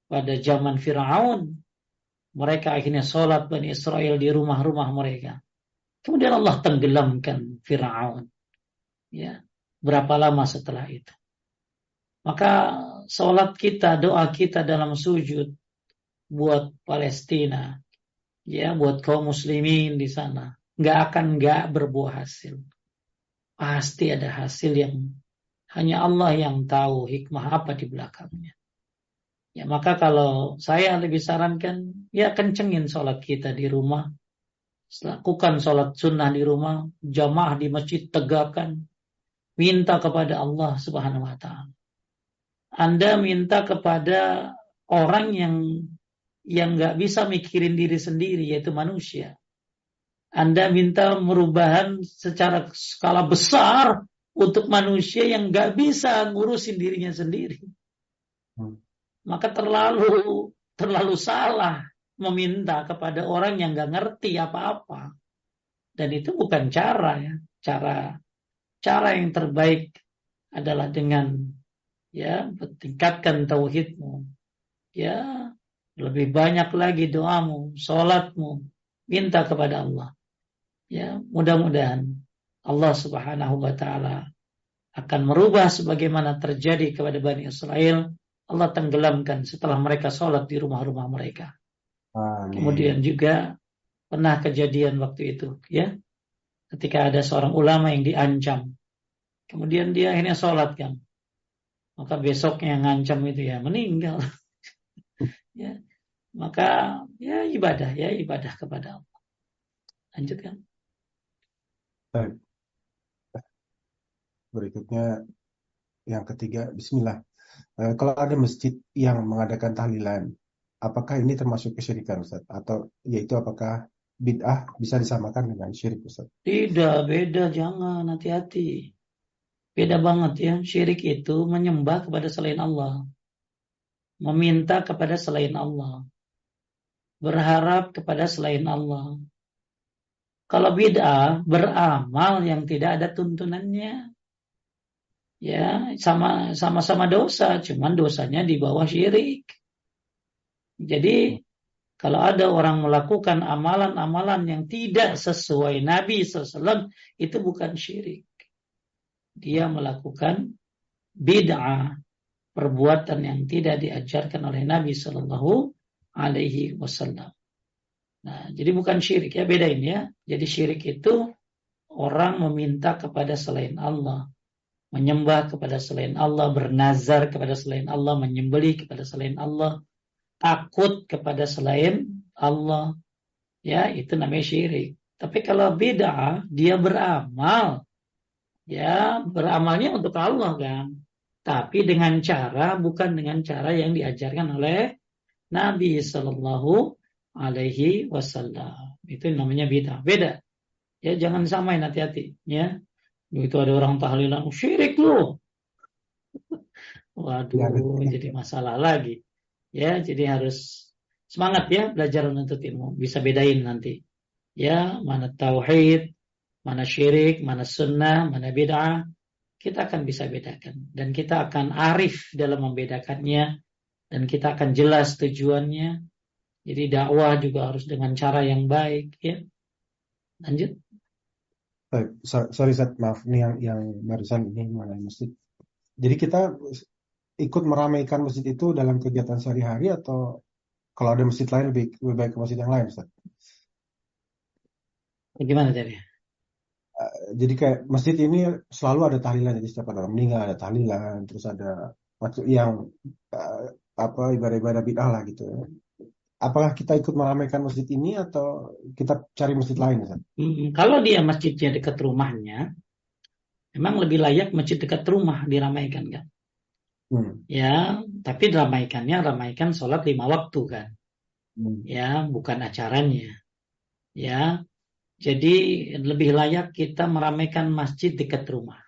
pada zaman Firaun, mereka akhirnya sholat Bani Israel di rumah-rumah mereka. Kemudian Allah tenggelamkan Firaun. Ya, berapa lama setelah itu? Maka sholat kita, doa kita dalam sujud buat Palestina, ya buat kaum muslimin di sana, nggak akan nggak berbuah hasil. pasti ada hasil yang hanya Allah yang tahu hikmah apa di belakangnya. Ya, maka kalau saya lebih sarankan, ya kencengin sholat kita di rumah. Lakukan sholat sunnah di rumah, jamaah di masjid tegakkan. Minta kepada Allah Subhanahu Wa Taala. Anda minta kepada orang yang yang nggak bisa mikirin diri sendiri, yaitu manusia. Anda minta perubahan secara skala besar untuk manusia yang nggak bisa ngurusin dirinya sendiri. Hmm. Maka terlalu terlalu salah meminta kepada orang yang nggak ngerti apa-apa. Dan itu bukan cara ya, cara cara yang terbaik adalah dengan ya tingkatkan tauhidmu, ya lebih banyak lagi doamu, sholatmu, minta kepada Allah. Ya, mudah-mudahan Allah Subhanahu Wa Taala akan merubah sebagaimana terjadi kepada Bani Israel. Allah tenggelamkan setelah mereka sholat di rumah-rumah mereka. Amin. Kemudian juga pernah kejadian waktu itu, ya, ketika ada seorang ulama yang diancam, kemudian dia akhirnya sholat kan, maka besoknya yang ngancam itu ya meninggal. Ya, maka ya ibadah, ya ibadah kepada Allah. Lanjutkan. Baik. Berikutnya yang ketiga, bismillah. Kalau ada masjid yang mengadakan tahlilan, apakah ini termasuk kesyirikan Ustaz? Atau yaitu apakah bid'ah bisa disamakan dengan syirik Ustaz? Tidak, beda, jangan, hati-hati. Beda banget ya. Syirik itu menyembah kepada selain Allah, meminta kepada selain Allah, berharap kepada selain Allah. Kalau bid'ah, beramal yang tidak ada tuntunannya. Ya, sama, sama-sama dosa, cuman dosanya di bawah syirik. Jadi, kalau ada orang melakukan amalan-amalan yang tidak sesuai Nabi shallallahu alaihi wasallam, itu bukan syirik. Dia melakukan bid'ah, perbuatan yang tidak diajarkan oleh Nabi Shallallahu Alaihi Wasallam. Nah, jadi bukan syirik ya, bedain ya. Jadi syirik itu orang meminta kepada selain Allah, menyembah kepada selain Allah, bernazar kepada selain Allah, menyembelih kepada selain Allah, takut kepada selain Allah. Ya, itu namanya syirik. Tapi kalau bid'ah, dia beramal. Ya, beramalnya untuk Allah kan. Tapi dengan cara, bukan dengan cara yang diajarkan oleh Nabi Shallallahu Alaihi Wasallam. Itu namanya bid'ah. Beda. Ya, jangan samain, hati-hati. Ya. Itu ada orang tahlilan, syirik lu. Waduh, ya, jadi masalah lagi. Ya, jadi harus semangat ya belajar menuntut ilmu. Bisa bedain nanti. Ya, mana tauhid, mana syirik, mana sunnah, mana bid'ah. Kita akan bisa bedakan. Dan kita akan arif dalam membedakannya. Dan kita akan jelas tujuannya. Jadi dakwah juga harus dengan cara yang baik. Ya. Lanjut. Sorry, Ustaz, maaf nih yang, yang barusan ini mengenai masjid. Jadi kita ikut meramaikan masjid itu dalam kegiatan sehari-hari, atau kalau ada masjid lain lebih, lebih baik ke masjid yang lain, Ustaz? Gimana jadi? Jadi kayak masjid ini selalu ada tahlilan, jadi setiap ada orang meninggal ada tahlilan, terus ada yang apa ibadah-ibadah bid'ah lah gitu. Apakah kita ikut meramaikan masjid ini atau kita cari masjid lain? Hmm, kalau dia masjidnya dekat rumahnya, memang lebih layak masjid dekat rumah diramaikan kan? Hmm. Ya, tapi diramaikannya ramaikan sholat lima waktu kan? Hmm. Ya, bukan acaranya. Ya, jadi lebih layak kita meramaikan masjid dekat rumah.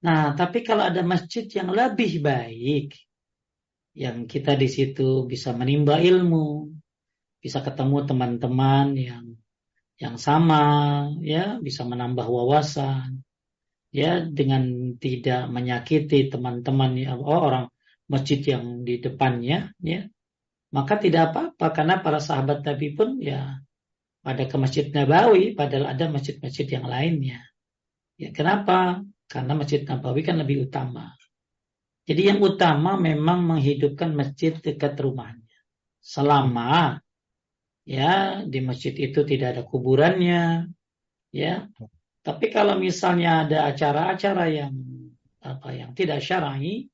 Nah, tapi kalau ada masjid yang lebih baik, yang kita di situ bisa menimba ilmu, bisa ketemu teman-teman yang yang sama, ya, bisa menambah wawasan, ya, dengan tidak menyakiti teman-teman orang masjid yang di depannya, ya, maka tidak apa-apa karena para sahabat Nabi pun ya pada ke Masjid Nabawi, padahal ada masjid-masjid yang lainnya. Ya, kenapa? Karena Masjid Nabawi kan lebih utama. Jadi yang utama memang menghidupkan masjid dekat rumahnya. Selama ya di masjid itu tidak ada kuburannya, ya Tapi kalau misalnya ada acara-acara yang apa yang tidak syar'i,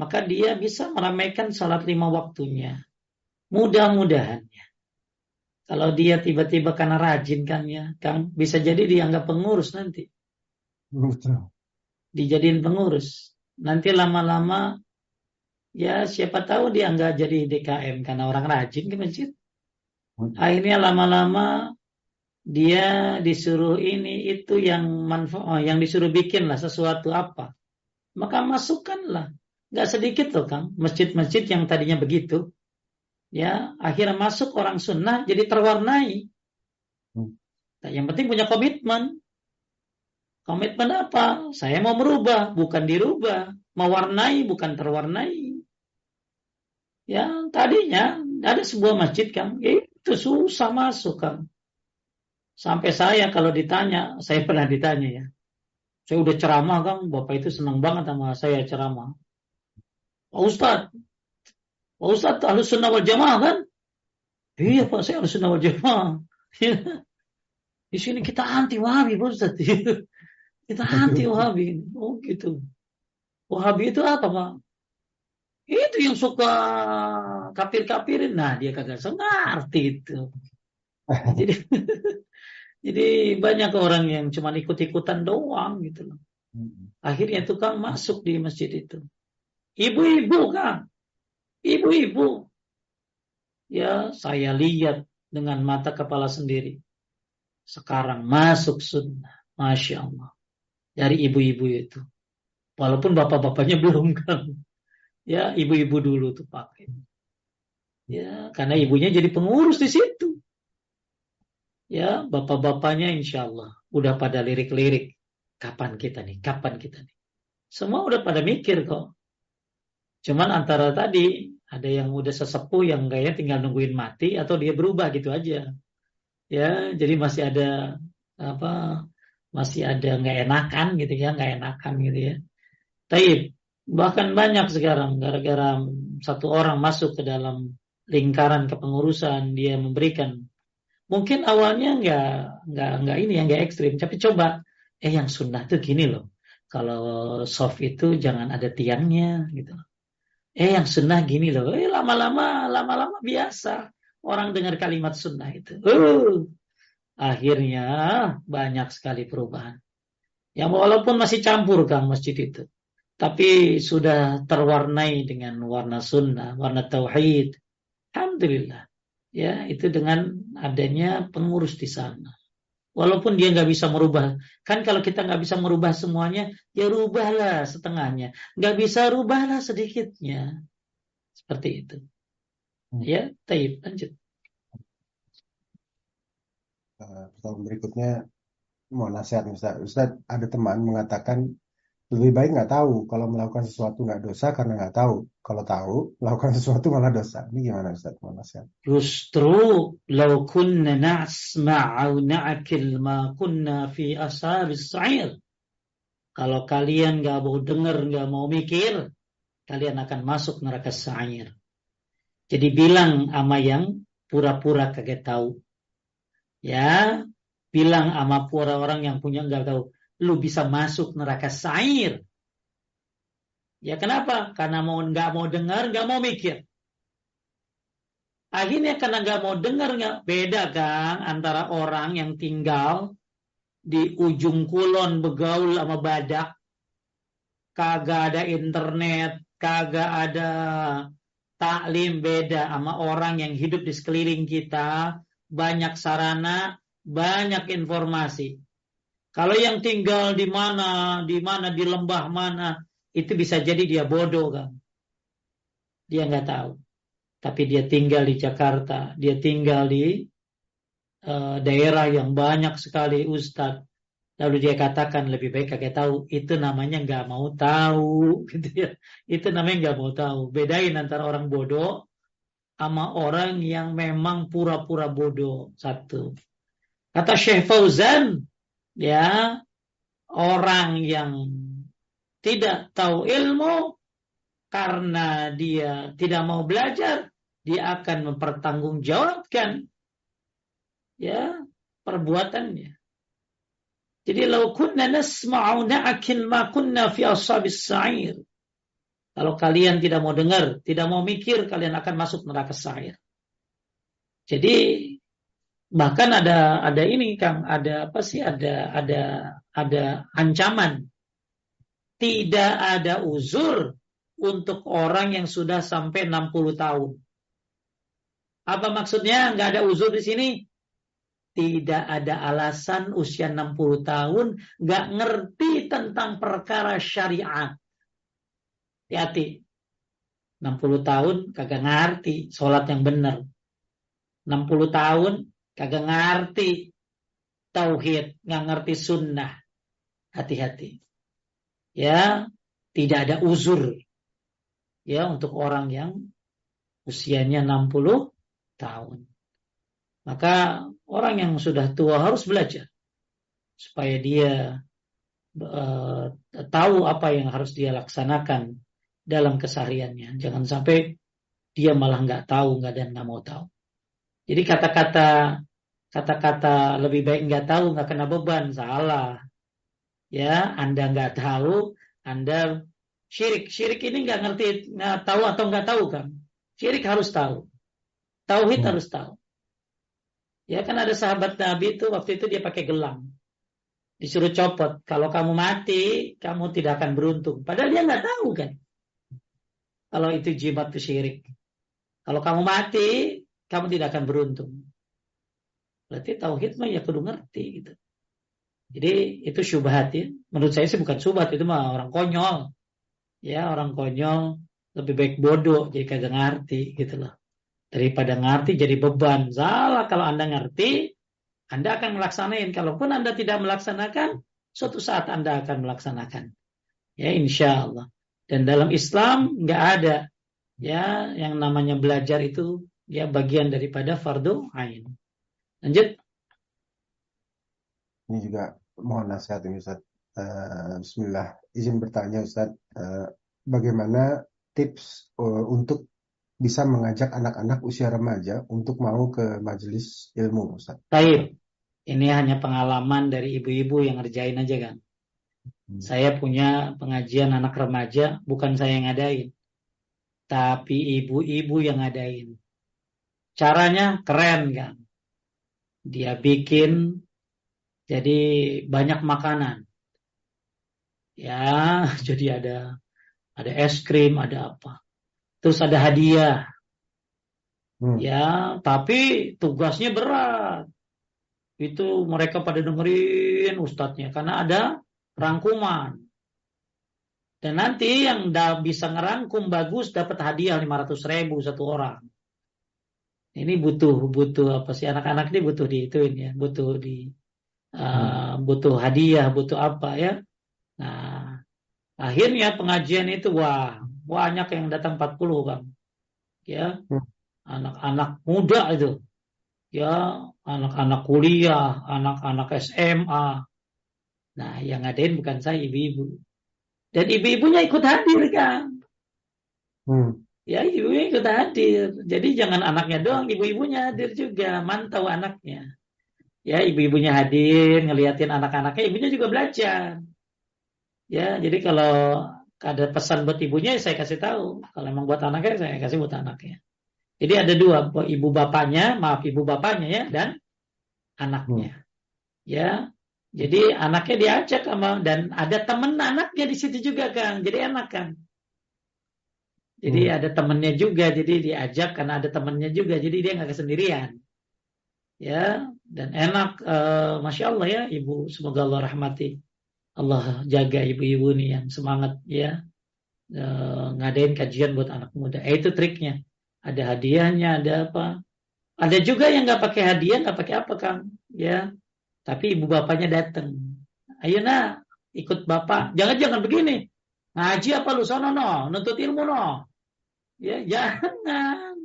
maka dia bisa meramaikan salat lima waktunya. Mudah-mudahannya. Kalau dia tiba-tiba karena rajin kan ya, kan bisa jadi dianggap pengurus nanti. Betul. Dijadiin pengurus. Nanti lama-lama ya siapa tahu dia nggak jadi D K M karena orang rajin ke masjid. Akhirnya lama-lama dia disuruh ini itu yang manfaat, oh, yang disuruh bikinlah sesuatu apa. Maka masukkanlah. Nggak sedikit loh Kang, masjid-masjid yang tadinya begitu. Ya, akhirnya masuk orang sunnah jadi terwarnai. Nah, yang penting punya komitmen. Komitmen apa? Saya mau merubah, bukan dirubah. Mewarnai, bukan terwarnai. Ya, tadinya ada sebuah masjid Kang, itu susah masuk Kang. Sampai saya kalau ditanya, saya pernah ditanya ya. Saya udah ceramah Kang, Bapak itu senang banget sama saya ceramah. Pak Ustadz, Pak Ustadz Ahlus Sunnah wal Jamaah kan? Iya Pak, saya Ahlus Sunnah wal Jamaah. Di sini kita anti Wahabi Pak Ustadz. Kita anti Wahabi. Oh gitu. Wahabi itu apa Pak? Itu yang suka kafir-kafirin. Nah dia kagak sengerti itu. Jadi, jadi banyak orang yang cuma ikut-ikutan doang gitu loh. Akhirnya tukang masuk di masjid itu. Ibu-ibu kan, ibu-ibu, ya saya lihat dengan mata kepala sendiri. Sekarang masuk sunnah, masya Allah, dari ibu-ibu itu. Walaupun bapak-bapaknya belum kan, ya ibu-ibu dulu tuh pakai. Ya karena ibunya jadi pengurus di situ. Ya bapak-bapaknya insya Allah udah pada lirik-lirik. Kapan kita nih? Kapan kita nih? Semua udah pada mikir kok. Cuman antara tadi, ada yang udah sesepuh yang kayaknya tinggal nungguin mati atau dia berubah gitu aja. Ya, jadi masih ada apa? Masih ada enggak enakan gitu ya, enggak enakan gitu ya. Tapi bahkan banyak sekarang gara-gara satu orang masuk ke dalam lingkaran kepengurusan, dia memberikan mungkin awalnya enggak enggak enggak ini yang enggak ekstrim, tapi coba eh yang sunnah tuh gini loh. Kalau soft itu jangan ada tiangnya gitu. Eh yang sunnah gini loh, eh lama-lama lama-lama biasa orang dengar kalimat sunnah itu. Uh, akhirnya banyak sekali perubahan. Ya walaupun masih campur Kang masjid itu, tapi sudah terwarnai dengan warna sunnah, warna tauhid. Alhamdulillah. Ya itu dengan adanya pengurus di sana. Walaupun dia nggak bisa merubah, kan kalau kita nggak bisa merubah semuanya, ya rubahlah setengahnya. Nggak bisa rubahlah sedikitnya, seperti itu. Ya, Taib, lanjut. Pertanyaan berikutnya, mau nasihat Ustaz. Ustaz, ada teman mengatakan lebih baik nggak tahu. Kalau melakukan sesuatu nggak dosa karena nggak tahu. Kalau tahu, melakukan sesuatu malah dosa. Ini gimana Ustaz? Mau nasihat? Justru, lau kunna nasma'u na'akil ma kunna fi ashabis sa'ir. Kalau kalian nggak mau dengar, nggak mau mikir, kalian akan masuk neraka sa'ir. Jadi bilang ama yang pura-pura kagak tahu. Ya, bilang ama pura orang yang punya nggak tahu. Lu bisa masuk neraka sa'ir. Ya kenapa? Karena mau nggak mau dengar, nggak mau mikir. Akhirnya karena nggak mau dengar, nggak beda kan antara orang yang tinggal di ujung kulon begaul sama badak, kagak ada internet, kagak ada taklim, beda sama orang yang hidup di sekeliling kita, banyak sarana, banyak informasi. Kalau yang tinggal di mana, di mana, di lembah mana, itu bisa jadi dia bodoh kan. Dia nggak tahu. Tapi dia tinggal di Jakarta, dia tinggal di uh, daerah yang banyak sekali ustadz. Lalu dia katakan lebih baik kagak tahu. Itu namanya nggak mau tahu, gitu ya. Itu namanya nggak mau tahu. Bedain antara orang bodoh sama orang yang memang pura-pura bodoh. Satu. Kata Syekh Fauzan. Ya, orang yang tidak tahu ilmu karena dia tidak mau belajar, dia akan mempertanggungjawabkan ya perbuatannya. Jadi law kunna nasma'u na'kil ma kunna fi ashabis sa'ir. Kalau kalian tidak mau dengar, tidak mau mikir, kalian akan masuk neraka sa'ir. Jadi bahkan ada ada ini Kang, ada apa sih? Ada ada ada ancaman. Tidak ada uzur untuk orang yang sudah sampai enam puluh tahun. Apa maksudnya nggak ada uzur di sini? Tidak ada alasan usia enam puluh tahun nggak ngerti tentang perkara syariat. Hati-hati. enam puluh tahun kagak ngerti sholat yang benar. enam puluh tahun kagak ngerti tauhid, nggak ngerti sunnah. Hati-hati. Ya, tidak ada uzur. Ya, untuk orang yang usianya enam puluh tahun. Maka orang yang sudah tua harus belajar supaya dia uh, tahu apa yang harus dia laksanakan dalam kesehariannya. Jangan sampai dia malah nggak tahu, nggak dan nggak mau tahu. Jadi kata-kata kata-kata lebih baik nggak tahu nggak kena beban salah. Ya, Anda nggak tahu, Anda syirik. Syirik ini nggak ngerti, nggak tahu atau nggak tahu kan? Syirik harus tahu, tauhid hmm. harus tahu. Ya kan ada sahabat Nabi itu waktu itu dia pakai gelang. Disuruh copot. Kalau kamu mati, kamu tidak akan beruntung. Padahal dia nggak tahu kan. Kalau itu jimat ke syirik. Kalau kamu mati, kamu tidak akan beruntung. Berarti tauhid mah ya kudu ngerti gitu. Jadi itu syubhat ya. Menurut saya sih bukan syubhat, itu mah orang konyol. Ya orang konyol lebih baik bodoh jadi kagak ngerti gitu loh. Daripada ngerti jadi beban. Salah, kalau Anda ngerti, Anda akan melaksanakan. Kalaupun Anda tidak melaksanakan, suatu saat Anda akan melaksanakan. Ya, insya Allah. Dan dalam Islam nggak ada ya yang namanya belajar itu ya bagian daripada fardu ain. Lanjut. Ini juga mohon nasihat ini Ustaz. Uh, Bismillah. Izin bertanya Ustaz, uh, bagaimana tips uh, untuk bisa mengajak anak-anak usia remaja untuk mau ke majelis ilmu, Ustaz. Baik. Ini hanya pengalaman dari ibu-ibu yang ngerjain aja kan. Hmm. Saya punya pengajian anak remaja, bukan saya yang ngadain. Tapi ibu-ibu yang ngadain. Caranya keren kan. Dia bikin jadi banyak makanan. Ya, jadi ada ada es krim, ada apa. Terus ada hadiah, hmm. ya. Tapi tugasnya berat. Itu mereka pada dengerin ustadznya karena ada rangkuman. Dan nanti yang dah bisa ngerangkum bagus dapat hadiah lima ratus ribu satu orang. Ini butuh butuh apa sih anak-anak ini butuh diituin ya, butuh di hmm. uh, butuh hadiah, butuh apa ya. Nah, akhirnya pengajian itu wah. Banyak yang datang empat puluh Bang. Ya. Hmm. Anak-anak muda itu. Ya, anak-anak kuliah, anak-anak S M A. Nah, yang ngadain bukan saya, ibu-ibu. Dan ibu-ibunya ikut hadir kan. Hmm. Ya, ibu-ibunya ikut hadir. Jadi jangan anaknya doang, ibu-ibunya hadir juga, mantau anaknya. Ya, ibu-ibunya hadir, ngeliatin anak-anaknya, ibunya juga belajar. Ya, jadi kalau ada pesan buat ibunya, saya kasih tahu. Kalau emang buat anaknya, saya kasih buat anaknya. Jadi ada dua, ibu bapaknya, maaf ibu bapaknya ya, dan anaknya. Ya, jadi anaknya diajak sama dan ada teman anaknya di situ juga Kang. Jadi enak kan. Jadi hmm. ada temannya juga, jadi diajak karena ada temannya juga, jadi dia nggak kesendirian. Ya, dan enak, uh, masya Allah ya, ibu semoga Allah rahmati. Allah jaga ibu-ibu nih yang semangat ya e, ngadain kajian buat anak muda. Eh, itu triknya. Ada hadiahnya, ada apa? Ada juga yang nggak pakai hadiah, nggak pakai apa Kang? Ya, tapi ibu bapaknya datang. Ayo nak ikut bapak. Jangan-jangan begini. Ngaji apa lu sono no? Nuntut ilmu no? Ya jangan.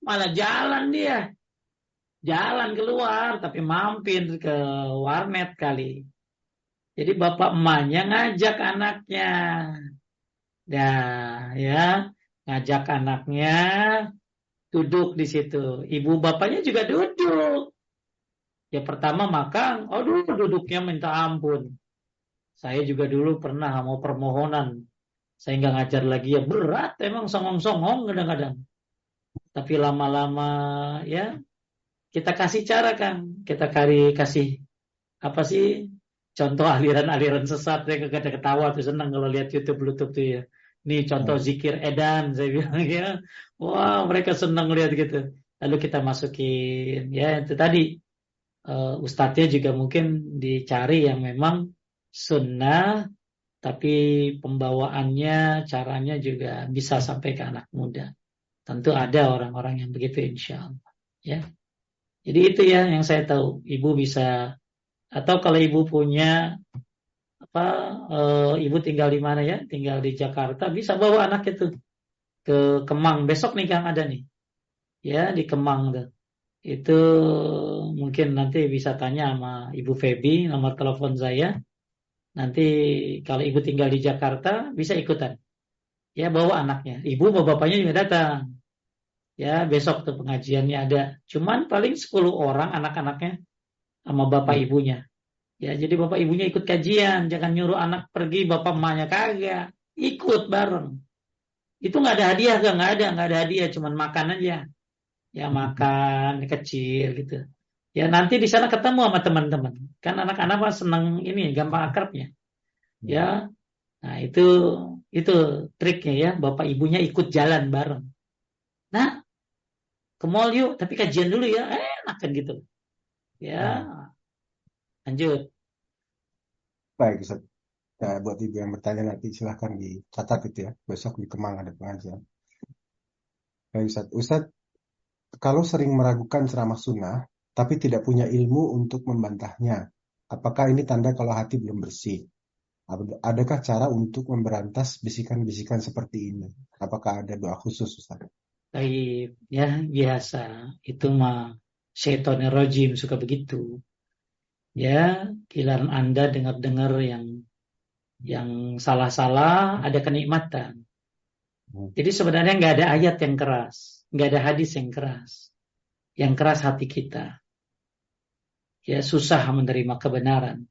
Malah jalan dia, jalan keluar tapi mampir ke warnet kali. Jadi bapak emaknya ngajak anaknya. Nah, ya, ngajak anaknya duduk di situ. Ibu bapaknya juga duduk. Ya pertama makan, aduh duduknya minta ampun. Saya juga dulu pernah mau permohonan. Saya nggak ngajar lagi, ya berat emang songong-songong kadang-kadang. Tapi lama-lama ya kita kasih cara kan, kita kari kasih apa sih contoh aliran-aliran sesat yang gak ada ketawa tuh seneng kalau lihat YouTube YouTube tuh ya. Nih contoh zikir edan saya bilang ya, wah mereka seneng lihat gitu. Lalu kita masukin ya itu tadi uh, ustadznya juga mungkin dicari yang memang sunnah. Tapi pembawaannya, caranya juga bisa sampai ke anak muda. Tentu ada orang-orang yang begitu insya Allah. Ya. Jadi itu ya yang saya tahu. Ibu bisa, atau kalau ibu punya, apa, e, ibu tinggal di mana ya? Tinggal di Jakarta, bisa bawa anak itu ke Kemang. Besok nih Kang ada nih. Ya di Kemang tuh. Itu mungkin nanti bisa tanya sama Ibu Febi, nomor telepon saya. Nanti kalau ibu tinggal di Jakarta bisa ikutan. Ya bawa anaknya. Ibu bawa bapaknya juga datang. Ya besok tuh pengajiannya ada. Cuman paling sepuluh orang anak-anaknya sama bapak ibunya. Ya jadi bapak ibunya ikut kajian. Jangan nyuruh anak pergi bapak emaknya kagak. Ikut bareng. Itu gak ada hadiah gak? Gak ada. Gak ada hadiah. Cuman makan aja. Ya makan kecil gitu. Ya nanti di sana ketemu sama teman-teman. Kan anak-anak mah senang ini, gampang akrabnya. Ya. Nah, itu itu triknya ya, bapak ibunya ikut jalan bareng. Nah, ke mall yuk, tapi kajian dulu ya. Enak kan gitu. Ya. Lanjut. Baik, Ustaz. Nah, buat ibu yang bertanya nanti silahkan dicatat itu ya. Besok di Kemang ada pengajian. Baik, Ustaz. Ustaz, kalau sering meragukan ceramah sunnah tapi tidak punya ilmu untuk membantahnya. Apakah ini tanda kalau hati belum bersih? Adakah cara untuk memberantas bisikan-bisikan seperti ini? Apakah ada doa khusus, Ustaz? Baik, ya biasa. Itu mah syaitonir rajim suka begitu. Ya, giliran Anda dengar-dengar yang yang salah-salah ada kenikmatan. Hmm. Jadi sebenarnya nggak ada ayat yang keras, nggak ada hadis yang keras. Yang keras hati kita. Ya, susah menerima kebenaran.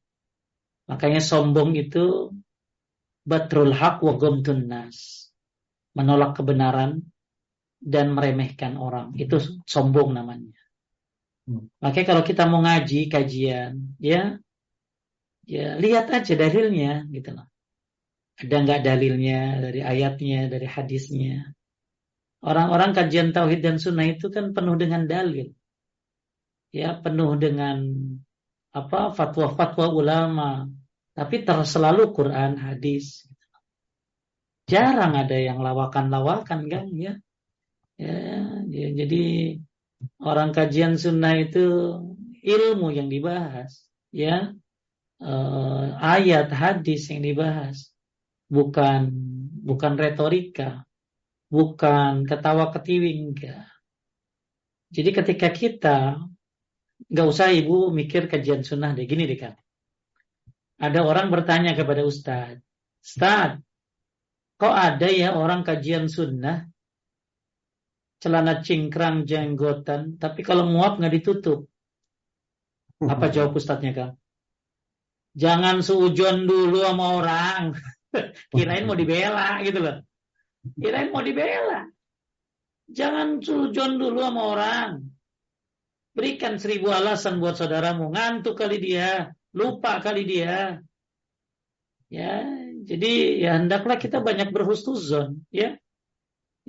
Makanya sombong itu batrul haq wa ghamtun nas. Menolak kebenaran dan meremehkan orang. Itu sombong namanya. Hmm. Makanya kalau kita mau ngaji kajian, ya ya lihat aja dalilnya gitu loh. Ada enggak dalilnya dari ayatnya, dari hadisnya? Orang-orang kajian tauhid dan sunnah itu kan penuh dengan dalil. Ya, penuh dengan apa fatwa-fatwa ulama, tapi terselalu Quran, hadis. Jarang ada yang lawakan-lawakan, kan ya. Ya, ya jadi orang kajian sunnah itu ilmu yang dibahas, ya. Eh, ayat, hadis yang dibahas. Bukan bukan retorika, bukan ketawa ketiwi enggak. Jadi ketika kita enggak usah ibu mikir kajian sunnah deh gini deh kan. Ada orang bertanya kepada Ustaz, Ustaz, kok ada ya orang kajian sunnah celana cingkrang jenggotan, tapi kalau nguap nggak ditutup. Apa jawab Ustaznya kan? Jangan seujuan dulu sama orang. Kirain mau dibela gitu loh. Kirain mau dibela. Jangan sujon dulu sama orang. Berikan seribu alasan buat saudaramu. Ngantuk kali dia. Lupa kali dia. Ya, jadi ya hendaklah kita banyak berhusnuzon, ya.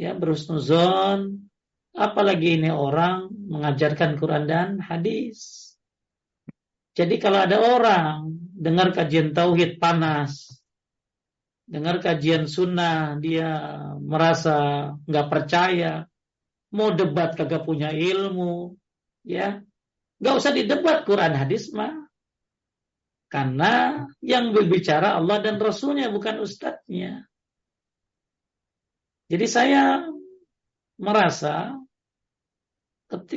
Ya, berhusnuzon. Apalagi ini orang mengajarkan Quran dan hadis. Jadi kalau ada orang dengar kajian tauhid panas, dengar kajian sunnah, dia merasa nggak percaya, mau debat kagak punya ilmu, ya nggak usah didebat Quran hadis mah, karena yang berbicara Allah dan Rasulnya bukan ustadznya. Jadi saya merasa,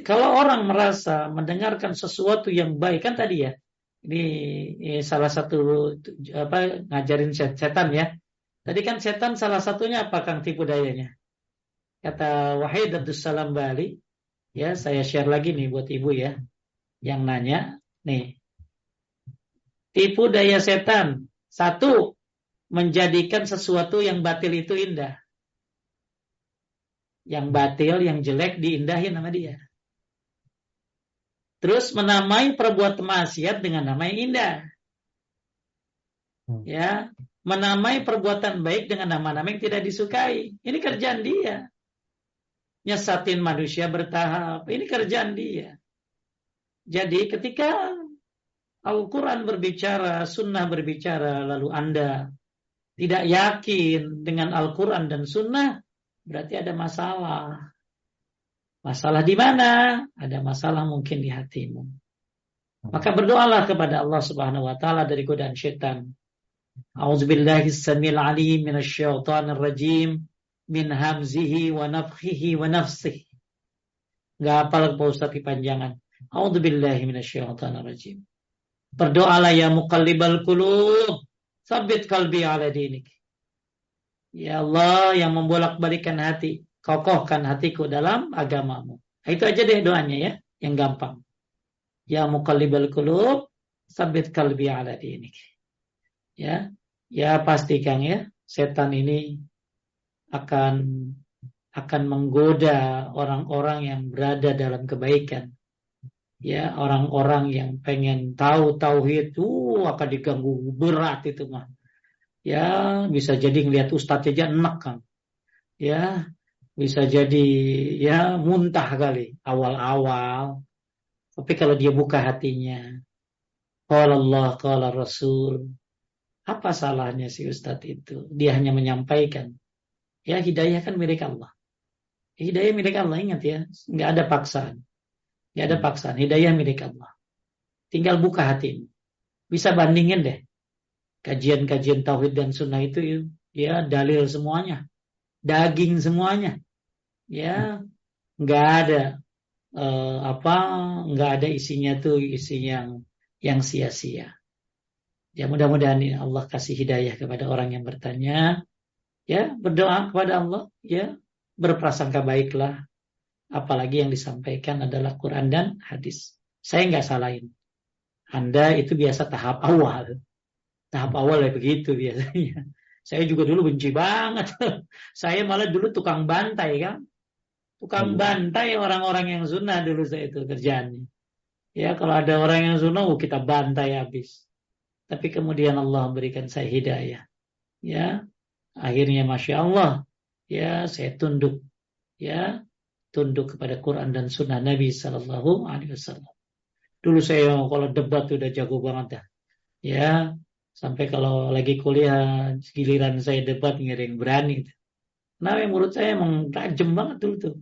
kalau orang merasa mendengarkan sesuatu yang baik kan tadi ya. Ini, ini salah satu apa ngajarin setan ya. Tadi kan setan salah satunya apa Kang tipu dayanya? Kata Wahid Abdus Salam Bali, ya saya share lagi nih buat ibu ya. Yang nanya, Nih. Tipu daya setan. Satu, menjadikan sesuatu yang batil itu indah. Yang batil, yang jelek diindahin sama dia. Terus menamai perbuatan maksiat dengan nama yang indah. Ya, menamai perbuatan baik dengan nama-nama yang tidak disukai. Ini kerjaan dia. Nyesatin manusia bertahap. Ini kerjaan dia. Jadi ketika Al-Quran berbicara, Sunnah berbicara, lalu Anda tidak yakin dengan Al-Quran dan Sunnah, berarti ada masalah. Masalah di mana? Ada masalah mungkin di hatimu. Maka berdoalah kepada Allah Subhanahu Wa Taala dari godaan syaitan. A'udzubillahi as-sami'il 'alim minasyaitonir rajim min hamzihi wa nafthihi wa nafsihi. Enggak hafal Pak Ustaz kepanjangan. A'udzubillahi minasyaitonir rajim. Berdoalah ya muqallibal qulub, tsabbit qalbi 'ala dinik. Ya Allah yang membolak-balikan hati, kokohkan hatiku dalam agamamu. Itu aja deh doanya ya, yang gampang. Ya muqallibal qulub, tsabbit qalbi 'ala dinik. Ya, ya pasti Kang ya, setan ini akan akan menggoda orang-orang yang berada dalam kebaikan. Ya, orang-orang yang pengen tahu tauhid itu uh, akan diganggu berat itu mah. Ya, bisa jadi ngelihat ustaz aja enak Kang. Ya, bisa jadi ya muntah kali awal-awal. Tapi kalau dia buka hatinya, qala Allah, qala Rasul. Apa salahnya si Ustadz itu? Dia hanya menyampaikan. Ya, hidayah kan milik Allah. Hidayah milik Allah, ingat ya. Nggak ada paksaan. Nggak ada paksaan. Hidayah milik Allah. Tinggal buka hatimu. Bisa bandingin deh. Kajian-kajian Tauhid dan Sunnah itu ya dalil semuanya. Daging semuanya. Ya, nggak ada. Eh, apa, nggak ada isinya tuh isi yang yang sia-sia. Ya mudah-mudahan Allah kasih hidayah kepada orang yang bertanya. Ya berdoa kepada Allah. Ya berprasangka baiklah. Apalagi yang disampaikan adalah Quran dan hadis. Saya nggak salahin. Anda itu biasa tahap awal. Tahap awal ya begitu biasanya. Saya juga dulu benci banget. Saya malah dulu tukang bantai kan. Tukang hmm. bantai orang-orang yang sunnah dulu saya itu kerjaannya. Ya kalau ada orang yang sunnah oh, kita bantai habis. Tapi kemudian Allah memberikan saya hidayah. Ya, akhirnya Masya Allah. Ya, saya tunduk. Ya, tunduk kepada Quran dan Sunnah Nabi Shallallahu Alaihi Wasallam. Dulu saya kalau debat udah jago banget dah. Ya, sampai kalau lagi kuliah giliran saya debat nggak ada yang berani. Nah, menurut saya emang tajam banget dulu tuh.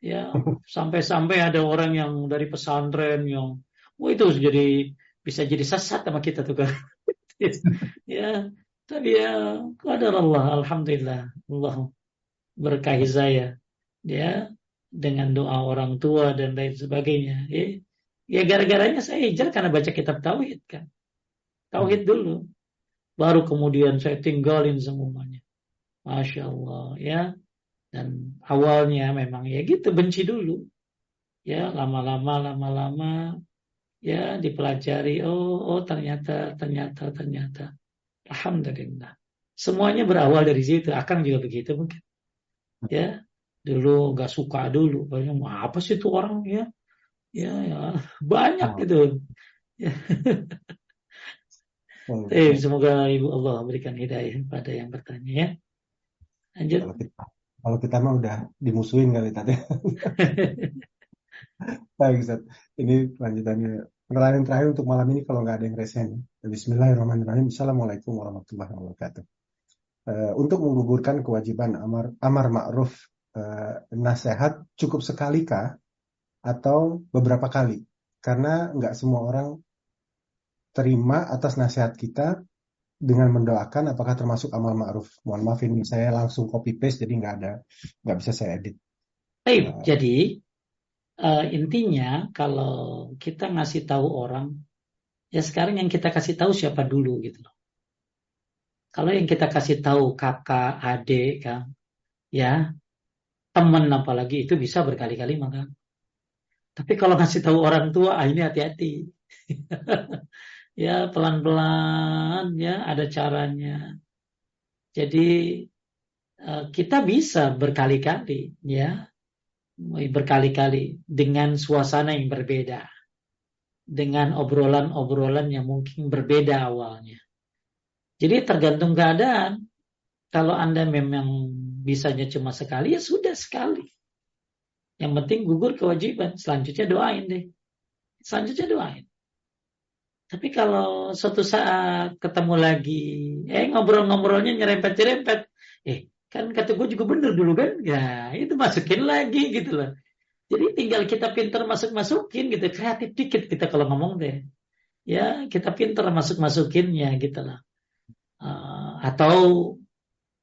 Ya, sampai-sampai ada orang yang dari pesantren yang, wah itu jadi bisa jadi sesat sama kita tuh kan. Ya, tapi ya qadar Allah, alhamdulillah. Allah berkahi saya. Ya, dengan doa orang tua dan lain sebagainya. Ya, ya gara-garanya saya hijrah karena baca kitab tauhid kan. Tauhid dulu. Baru kemudian saya tinggalin semuanya. Masya Allah ya. Dan awalnya memang ya gitu benci dulu. Ya, lama-lama lama-lama ya dipelajari oh oh ternyata ternyata ternyata alhamdulillah semuanya berawal dari situ. Akang juga begitu mungkin ya dulu gak suka dulu banyak apa sih tuh orang ya ya, ya banyak oh. Gitu ya. Oh. Eh, semoga Ibu Allah memberikan hidayah pada yang bertanya ya lanjut kalau kita, kalau kita mah udah dimusuhin kali tadi. Nah, Ustaz, ini lanjutannya. Pertanyaan terakhir untuk malam ini kalau nggak ada yang resen. Bismillahirrahmanirrahim. Assalamualaikum warahmatullahi wabarakatuh. Uh, untuk menggugurkan kewajiban amar, amar ma'ruf uh, nasihat cukup sekalikah atau beberapa kali? Karena nggak semua orang terima atas nasihat kita dengan mendoakan. Apakah termasuk amar ma'ruf? Mohon maaf ini saya langsung copy paste jadi nggak ada, nggak bisa saya edit. Baik, uh, jadi. Uh, intinya kalau kita ngasih tahu orang ya sekarang yang kita kasih tahu siapa dulu gitu loh. Kalau yang kita kasih tahu kakak, adik kan ya, teman apalagi itu bisa berkali-kali maka. Tapi kalau ngasih tahu orang tua, ah ini hati-hati. Ya, pelan-pelan ya, ada caranya. Jadi kita bisa berkali-kali ya, berkali-kali dengan suasana yang berbeda, dengan obrolan-obrolan yang mungkin berbeda awalnya. Jadi tergantung keadaan. Kalau Anda memang bisanya cuma sekali, ya sudah sekali. Yang penting gugur kewajiban, selanjutnya doain deh. Selanjutnya doain. Tapi kalau suatu saat ketemu lagi, eh ngobrol-ngobrolnya nyerempet-nyerempet. Eh, kan kata gue juga bener dulu kan? Ya, itu masukin lagi gitu loh. Jadi tinggal kita pinter masuk-masukin gitu. Kreatif dikit kita kalau ngomong deh. Ya, kita pinter masuk-masukinnya gitu loh. Uh, atau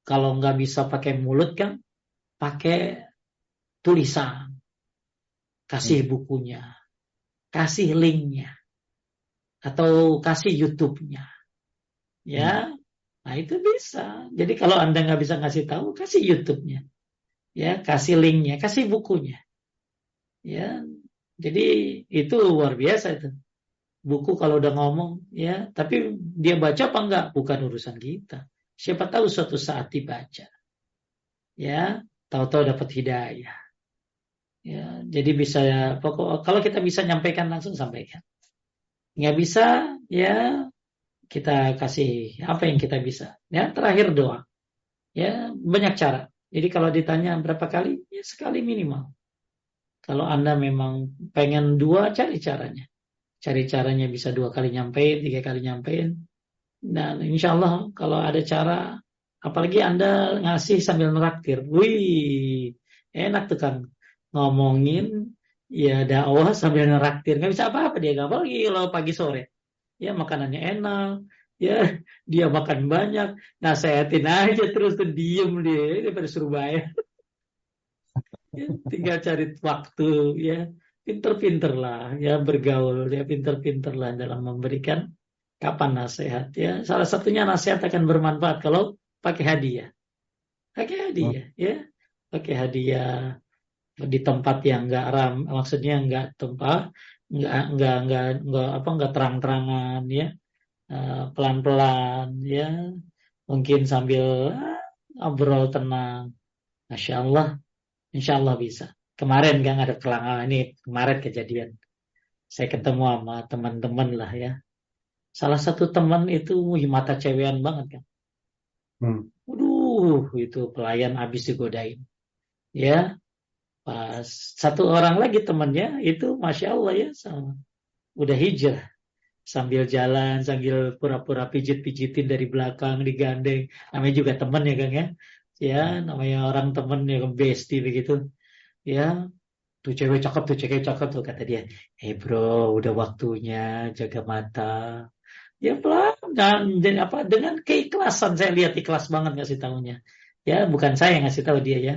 kalau nggak bisa pakai mulut kan, pakai tulisan. Kasih bukunya. Kasih linknya. Atau kasih YouTube-nya, ya, hmm. Nah itu bisa. Jadi kalau Anda nggak bisa ngasih tahu, kasih YouTube-nya, ya, kasih link-nya, kasih bukunya, ya. Jadi itu luar biasa itu. Buku kalau udah ngomong, ya, tapi dia baca apa enggak? Bukan urusan kita. Siapa tahu suatu saat dibaca, ya, tahu-tahu dapat hidayah, ya. Jadi bisa ya, pokok kalau kita bisa nyampaikan langsung sampaikan. Nggak bisa, ya kita kasih apa yang kita bisa. Ya terakhir doa. Ya banyak cara. Jadi kalau ditanya berapa kali, ya sekali minimal. Kalau Anda memang pengen dua, cari caranya. Cari caranya bisa dua kali nyampein, tiga kali nyampein. Dan insya Allah kalau ada cara, apalagi Anda ngasih sambil meraktir. Wih, enak tuh kan ngomongin. Ya dakwah sambil ngeraktir, nggak bisa apa-apa dia, nggak apalagi kalau pagi sore. Ya makanannya enak, ya dia makan banyak, nasehatin aja terus tuh diem dia, daripada suruh bayar. Ya, tinggal cari waktu, ya pinter-pinter lah, ya bergaul, ya pinter-pinter lah dalam memberikan kapan nasihat. Ya salah satunya nasihat akan bermanfaat kalau pakai hadiah, pakai hadiah, ya pakai hadiah. Di tempat yang nggak ram, maksudnya nggak tempat, nggak nggak nggak nggak apa nggak terang-terangan ya, uh, pelan-pelan ya, mungkin sambil uh, obrol tenang, masya Allah, insya Allah bisa. Kemarin kan ada kelangan ini, kemarin kejadian, saya ketemu sama teman-teman lah ya, salah satu teman itu wih, mata cewean banget kan, hmm. Waduh itu pelayan habis digodain, ya. Pas satu orang lagi temannya itu masya Allah ya sama udah hijrah sambil jalan sambil pura-pura pijit-pijitin dari belakang digandeng, namanya juga teman ya Kang ya, ya namanya orang teman ya bestie begitu ya, tuh cewek cakep tuh cewek cakep tuh kata dia, hey bro udah waktunya jaga mata ya pelan dan, dan apa dengan keikhlasan, saya lihat ikhlas banget ngasih tahunya ya, bukan saya yang ngasih tahu dia ya.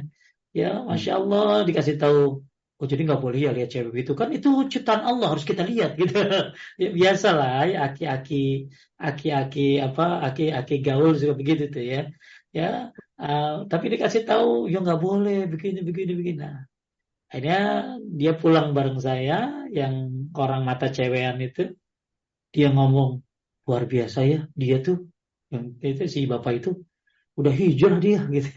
Ya, masya Allah dikasih tahu. Oh jadi nggak boleh ya lihat cewek begitu kan? Itu ciptaan Allah harus kita lihat gitu. Ya, biasalah ya, aki-aki, aki-aki apa, aki-aki gaul juga begitu tuh ya. Ya, uh, tapi dikasih tahu ya nggak boleh begini begini begini. Nah, akhirnya dia pulang bareng saya yang orang mata cewekan itu. Dia ngomong luar biasa ya. Dia tuh yang itu si bapak itu. Udah hijrah dia gitu.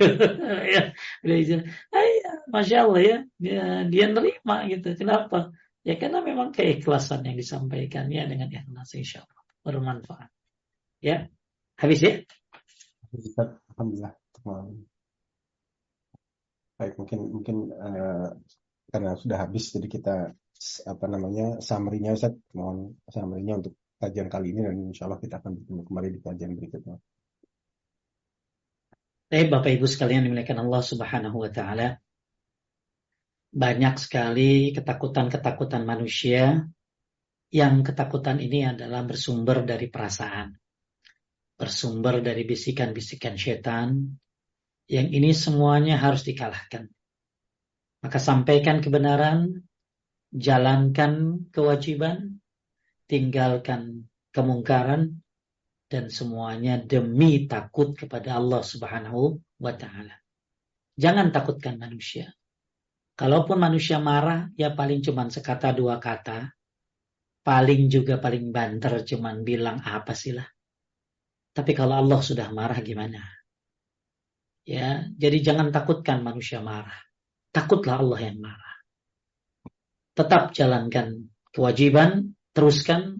Ya, udah hijrah. Ah, ya, masya Allah ya. Dia, dia nerima gitu. Kenapa? Ya karena memang keikhlasan yang disampaikannya dengan ikhlas insya Allah bermanfaat. Ya. Habis ya? Alhamdulillah. Baik, mungkin mungkin uh, karena sudah habis jadi kita apa namanya summary-nya Ustaz, mohon summary-nya untuk kajian kali ini dan insya Allah kita akan bertemu kembali di kajian berikutnya. Tapi Bapak Ibu sekalian dimuliakan Allah Subhanahu wa taala. Banyak sekali ketakutan-ketakutan manusia yang ketakutan ini adalah bersumber dari perasaan. Bersumber dari bisikan-bisikan setan yang ini semuanya harus dikalahkan. Maka sampaikan kebenaran, jalankan kewajiban, tinggalkan kemungkaran. Dan semuanya demi takut kepada Allah Subhanahu wa ta'ala. Jangan takutkan manusia. Kalaupun manusia marah, ya paling cuma sekata dua kata. Paling juga paling banter cuma bilang apa sih lah. Tapi kalau Allah sudah marah gimana? Ya, jadi jangan takutkan manusia marah. Takutlah Allah yang marah. Tetap jalankan kewajiban, teruskan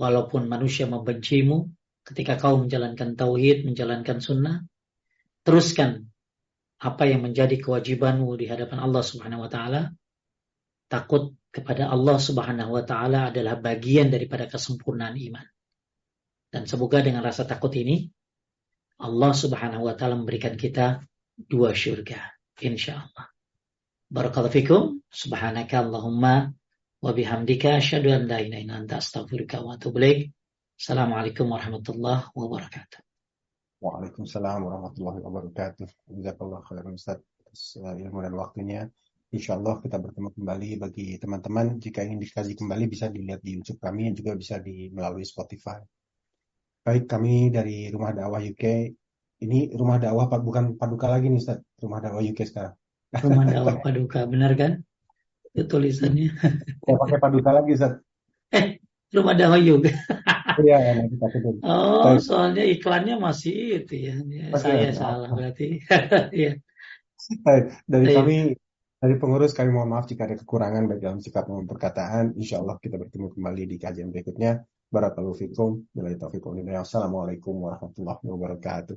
walaupun manusia membencimu. Ketika kau menjalankan tauhid, menjalankan sunnah, teruskan apa yang menjadi kewajibanmu di hadapan Allah Subhanahu wa taala. Takut kepada Allah Subhanahu wa taala adalah bagian daripada kesempurnaan iman. Dan semoga dengan rasa takut ini Allah Subhanahu wa taala memberikan kita dua syurga, insyaallah. Barakallahu fikum. Subhanakallahumma wa bihamdika asyhadu an la ilaha illa anta astaghfiruka wa atubu ilaik. Assalamualaikum warahmatullahi wabarakatuh. Waalaikumsalam warahmatullahi wabarakatuh. Jazakallahu khairan Ustaz atas ilmu dan waktunya. Insyaallah kita bertemu kembali. Bagi teman-teman jika ingin dikaji kembali bisa dilihat di YouTube kami dan juga bisa di melalui Spotify. Baik, kami dari Rumah Dakwah U K. Ini Rumah Dakwah bukan Paduka lagi nih Ustaz. Rumah Dakwah U K sekarang. Rumah Dakwah Paduka, benar kan? Itu tulisannya. Saya pakai Paduka lagi, Ustaz. Eh, Rumah Dakwah juga. Iya, ya, nanti pakai dulu. Oh, Baik. Soalnya iklannya masih itu ya. Masih saya ya, salah berarti. Iya. Dari Baik. Kami dari pengurus kami mohon maaf jika ada kekurangan baik dalam sikap maupun perkataan. Insyaallah kita bertemu kembali di kajian berikutnya. Barakallahu fikum. Billahi taufiq wal hidayah. Assalamualaikum warahmatullahi wabarakatuh.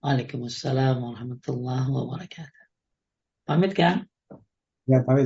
Waalaikumsalam warahmatullahi wabarakatuh. Pamit kan? Ya, pamit.